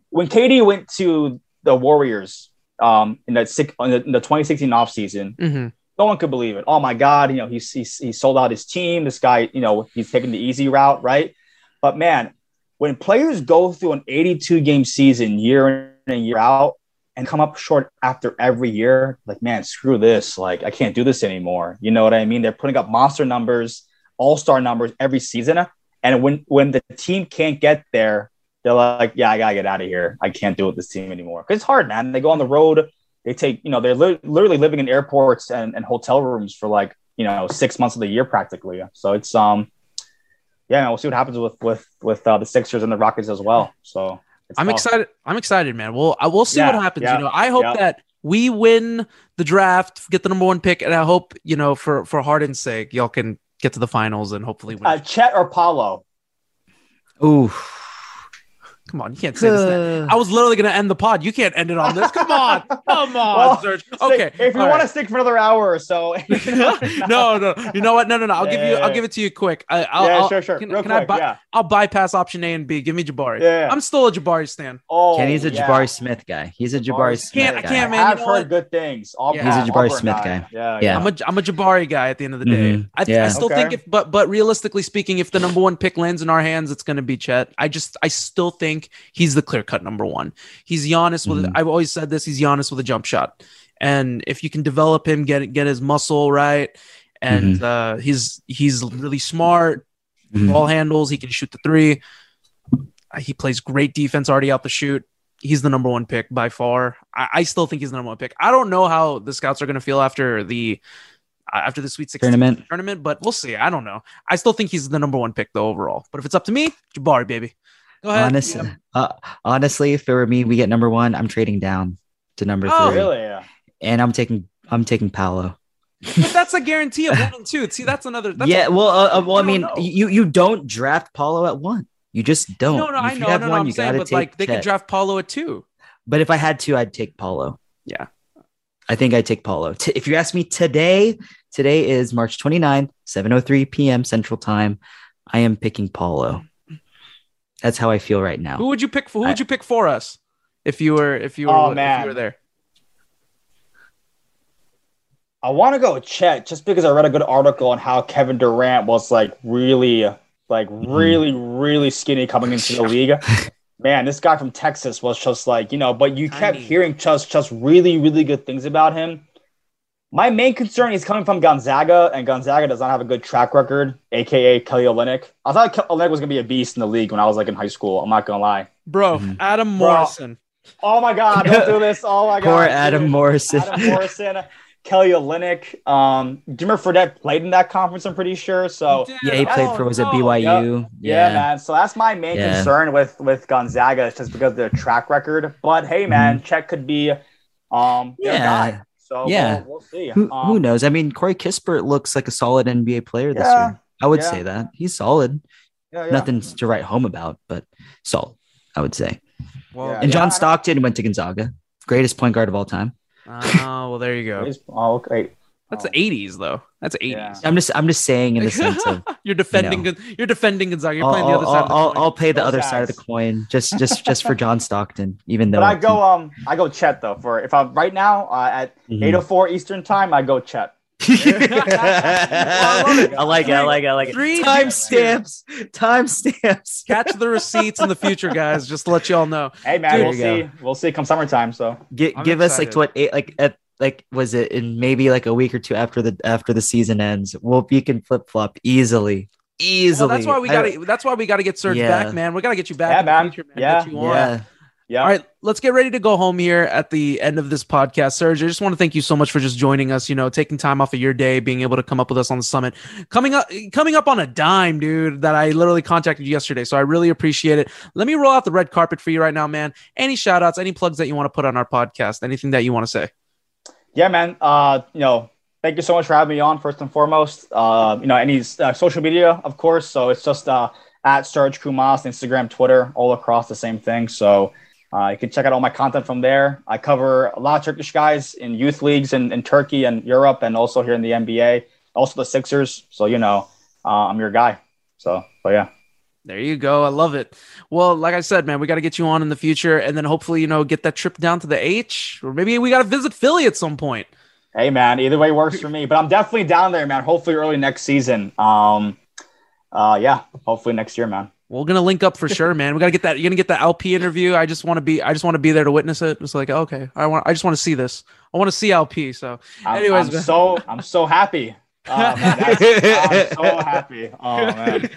when K D went to the Warriors um, in that six, in the, in the twenty sixteen offseason. Mm-hmm. No one could believe it. Oh, my God. You know, he's, he's, he sold out his team. This guy, you know, he's taking the easy route, right? But, man, when players go through an eighty-two game season year in and year out and come up short after every year, like, man, screw this. Like, I can't do this anymore. You know what I mean? They're putting up monster numbers, all-star numbers every season. And when, when the team can't get there, they're like, yeah, I got to get out of here. I can't deal with this team anymore. Because it's hard, man. They go on the road. They take, you know, they're li- literally living in airports and, and hotel rooms for like, you know, six months of the year practically. So it's, um, yeah, we'll see what happens with with with uh, the Sixers and the Rockets as well. So it's I'm tough. excited. I'm excited, man. We'll I will see yeah, what happens. Yeah, you know, I hope yeah. that we win the draft, get the number one pick, and I hope you know for for Harden's sake, y'all can get to the finals and hopefully win. Uh, Chet or Paolo? Ooh. Come on, you can't say this. I was literally going to end the pod. You can't end it on this. Come on. Come on, well, Serge. Okay. If you want right. to stick for another hour or so. no, no. You know what? No, no, no. I'll yeah, give you I'll give it to you quick. I I'll, Yeah, I'll, sure, sure. Can, Real can quick, I bi- yeah. I'll bypass option A and B. Give me Jabari. Yeah. I'm still a Jabari stan. Oh. Kenny's a yeah. Jabari Smith guy. He's a Jabari Smith guy. I can't, I can't, man. I've you know heard what? good things. Auburn, yeah. He's a Jabari Auburn Smith guy. guy. Yeah, yeah. I'm a I'm a Jabari guy at the end of the day. Mm-hmm. I, yeah. I still okay. think if but but realistically speaking, if the number one pick lands in our hands, it's going to be Chet. I just I still think he's the clear-cut number one. He's Giannis with. Mm. I've always said this. He's Giannis with a jump shot, and if you can develop him, get get his muscle right, and mm-hmm. uh, he's he's really smart. Mm-hmm. Ball handles. He can shoot the three. Uh, he plays great defense. Already out the shoot. He's the number one pick by far. I, I still think he's the number one pick. I don't know how the scouts are going to feel after the after the Sweet sixteen tournament. tournament, but we'll see. I don't know. I still think he's the number one pick though overall. But if it's up to me, Jabari, baby. Honestly, yeah. uh, honestly, if it were me, we get number one. I'm trading down to number oh, three, really? yeah. and I'm taking I'm taking Paolo. But that's a guarantee of one and two. See, that's another. That's yeah, a, well, uh, well, I, I mean, know. you you don't draft Paolo at one. You just don't. No, no, if I know. You have no, no, one, I'm you saying, but like they Chet. Could draft Paolo at two. But if I had to, I'd take Paolo. Yeah, I think I'd take Paolo. T- if you ask me today, today is March twenty-ninth, seven oh three p.m. Central Time. I am picking Paolo. That's how I feel right now. Who would you pick for? Who would you pick for us if you were if you were, oh, if you were there? I want to go with Chet just because I read a good article on how Kevin Durant was like really, like really, really skinny coming into the league. Man, this guy from Texas was just like, you know, but you kept I mean, hearing just just really, really good things about him. My main concern is coming from Gonzaga, and Gonzaga does not have a good track record, a k a. Kelly Olynyk. I thought Kelly Olynyk was going to be a beast in the league when I was like in high school. I'm not going to lie. Bro, mm-hmm. Adam Morrison. Bro. Oh, my God. Don't do this. Oh, my God. Poor Adam Morrison. Adam Morrison. Kelly Olynyk. Um, Jimmer Fredette played in that conference, I'm pretty sure. So yeah, he played oh, for was it B Y U? Yep. Yeah. yeah, man. So that's my main yeah. concern with with Gonzaga, it's just because of their track record. But hey, man, mm-hmm. Chet could be um yeah. their guy. So yeah. we'll, we'll see. Who, um, who knows? I mean, Corey Kispert looks like a solid N B A player this yeah, year. I would yeah. say that he's solid. Yeah, yeah. Nothing to write home about, but solid, I would say. Well, yeah, and John yeah, Stockton went to Gonzaga, greatest point guard of all time. Oh, well, there you go. Oh, okay. That's the eighties, though. That's eighties. Yeah. I'm just, I'm just saying in the sense of you're defending, you know, you're defending Gonzaga. You're I'll, playing the other I'll, side. Of the I'll, coin. I'll play the Those other guys. Side of the coin, just, just, just for John Stockton. Even though, but I go, um, I go Chet though. For if I'm right now uh, at mm-hmm. eight oh four Eastern time, I go Chet. I, I like it. I like it. I like it. Three time stamps. Time stamps. Catch the receipts in the future, guys. Just to let you all know. Hey man, Dude, we'll see. Go. We'll see. Come summertime. So G- give excited. us like what eight like at like was it in maybe like a week or two after the after the season ends? We'll you can flip flop easily. Easily. Well, that's why we got. That's why we got to get Serge yeah. back, man. We got to get you back. Yeah, in man. The future, man. Yeah. Get you on. yeah. Yeah. All right, let's get ready to go home here at the end of this podcast. Serge, I just want to thank you so much for just joining us, you know, taking time off of your day, being able to come up with us on the summit. Coming up coming up on a dime, dude, that I literally contacted you yesterday. So I really appreciate it. Let me roll out the red carpet for you right now, man. Any shout outs, any plugs that you want to put on our podcast, anything that you want to say? Yeah, man. Uh, you know, thank you so much for having me on, first and foremost. Uh, you know, any uh, social media, of course. So it's just uh, at Serge Kumas, Instagram, Twitter, all across the same thing. So Uh, you can check out all my content from there. I cover a lot of Turkish guys in youth leagues in, in Turkey and Europe and also here in the N B A, also the Sixers. So, you know, uh, I'm your guy. So, but yeah. There you go. I love it. Well, like I said, man, we got to get you on in the future and then hopefully, you know, get that trip down to the H, or maybe we got to visit Philly at some point. Hey, man, either way works for me, but I'm definitely down there, man. Hopefully early next season. Um, uh, yeah, hopefully next year, man. We're gonna link up for sure, man. We gotta get that. You're gonna get the L P interview. I just want to be. I just want to be there to witness it. It's like, okay, I want. I just want to see this. I want to see L P. So, anyways, I'm, I'm so I'm so happy. Uh, man, I'm so happy. Oh man,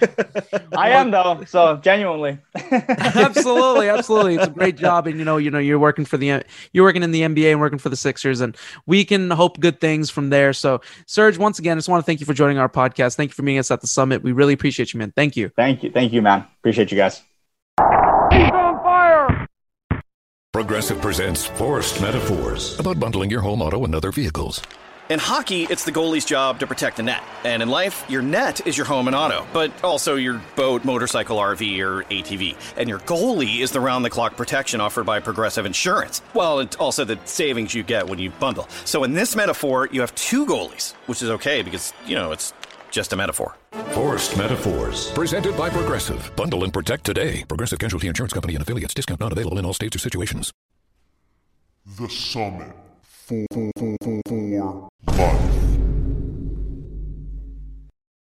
I am though. So genuinely, absolutely, absolutely, it's a great job, and you know, you know, you're working for the you're working in the N B A and working for the Sixers, and we can hope good things from there. So, Serge, once again, I just want to thank you for joining our podcast. Thank you for meeting us at the summit. We really appreciate you, man. Thank you, thank you, thank you, man. Appreciate you guys. He's on fire. Progressive presents Forced Metaphors about bundling your home, auto, and other vehicles. In hockey, it's the goalie's job to protect the net. And in life, your net is your home and auto, but also your boat, motorcycle, R V, or A T V. And your goalie is the round-the-clock protection offered by Progressive Insurance. Well, it's also the savings you get when you bundle. So in this metaphor, you have two goalies, which is okay because, you know, it's just a metaphor. Forced Metaphors, presented by Progressive. Bundle and protect today. Progressive Casualty Insurance Company and affiliates. Discount not available in all states or situations. The Summit.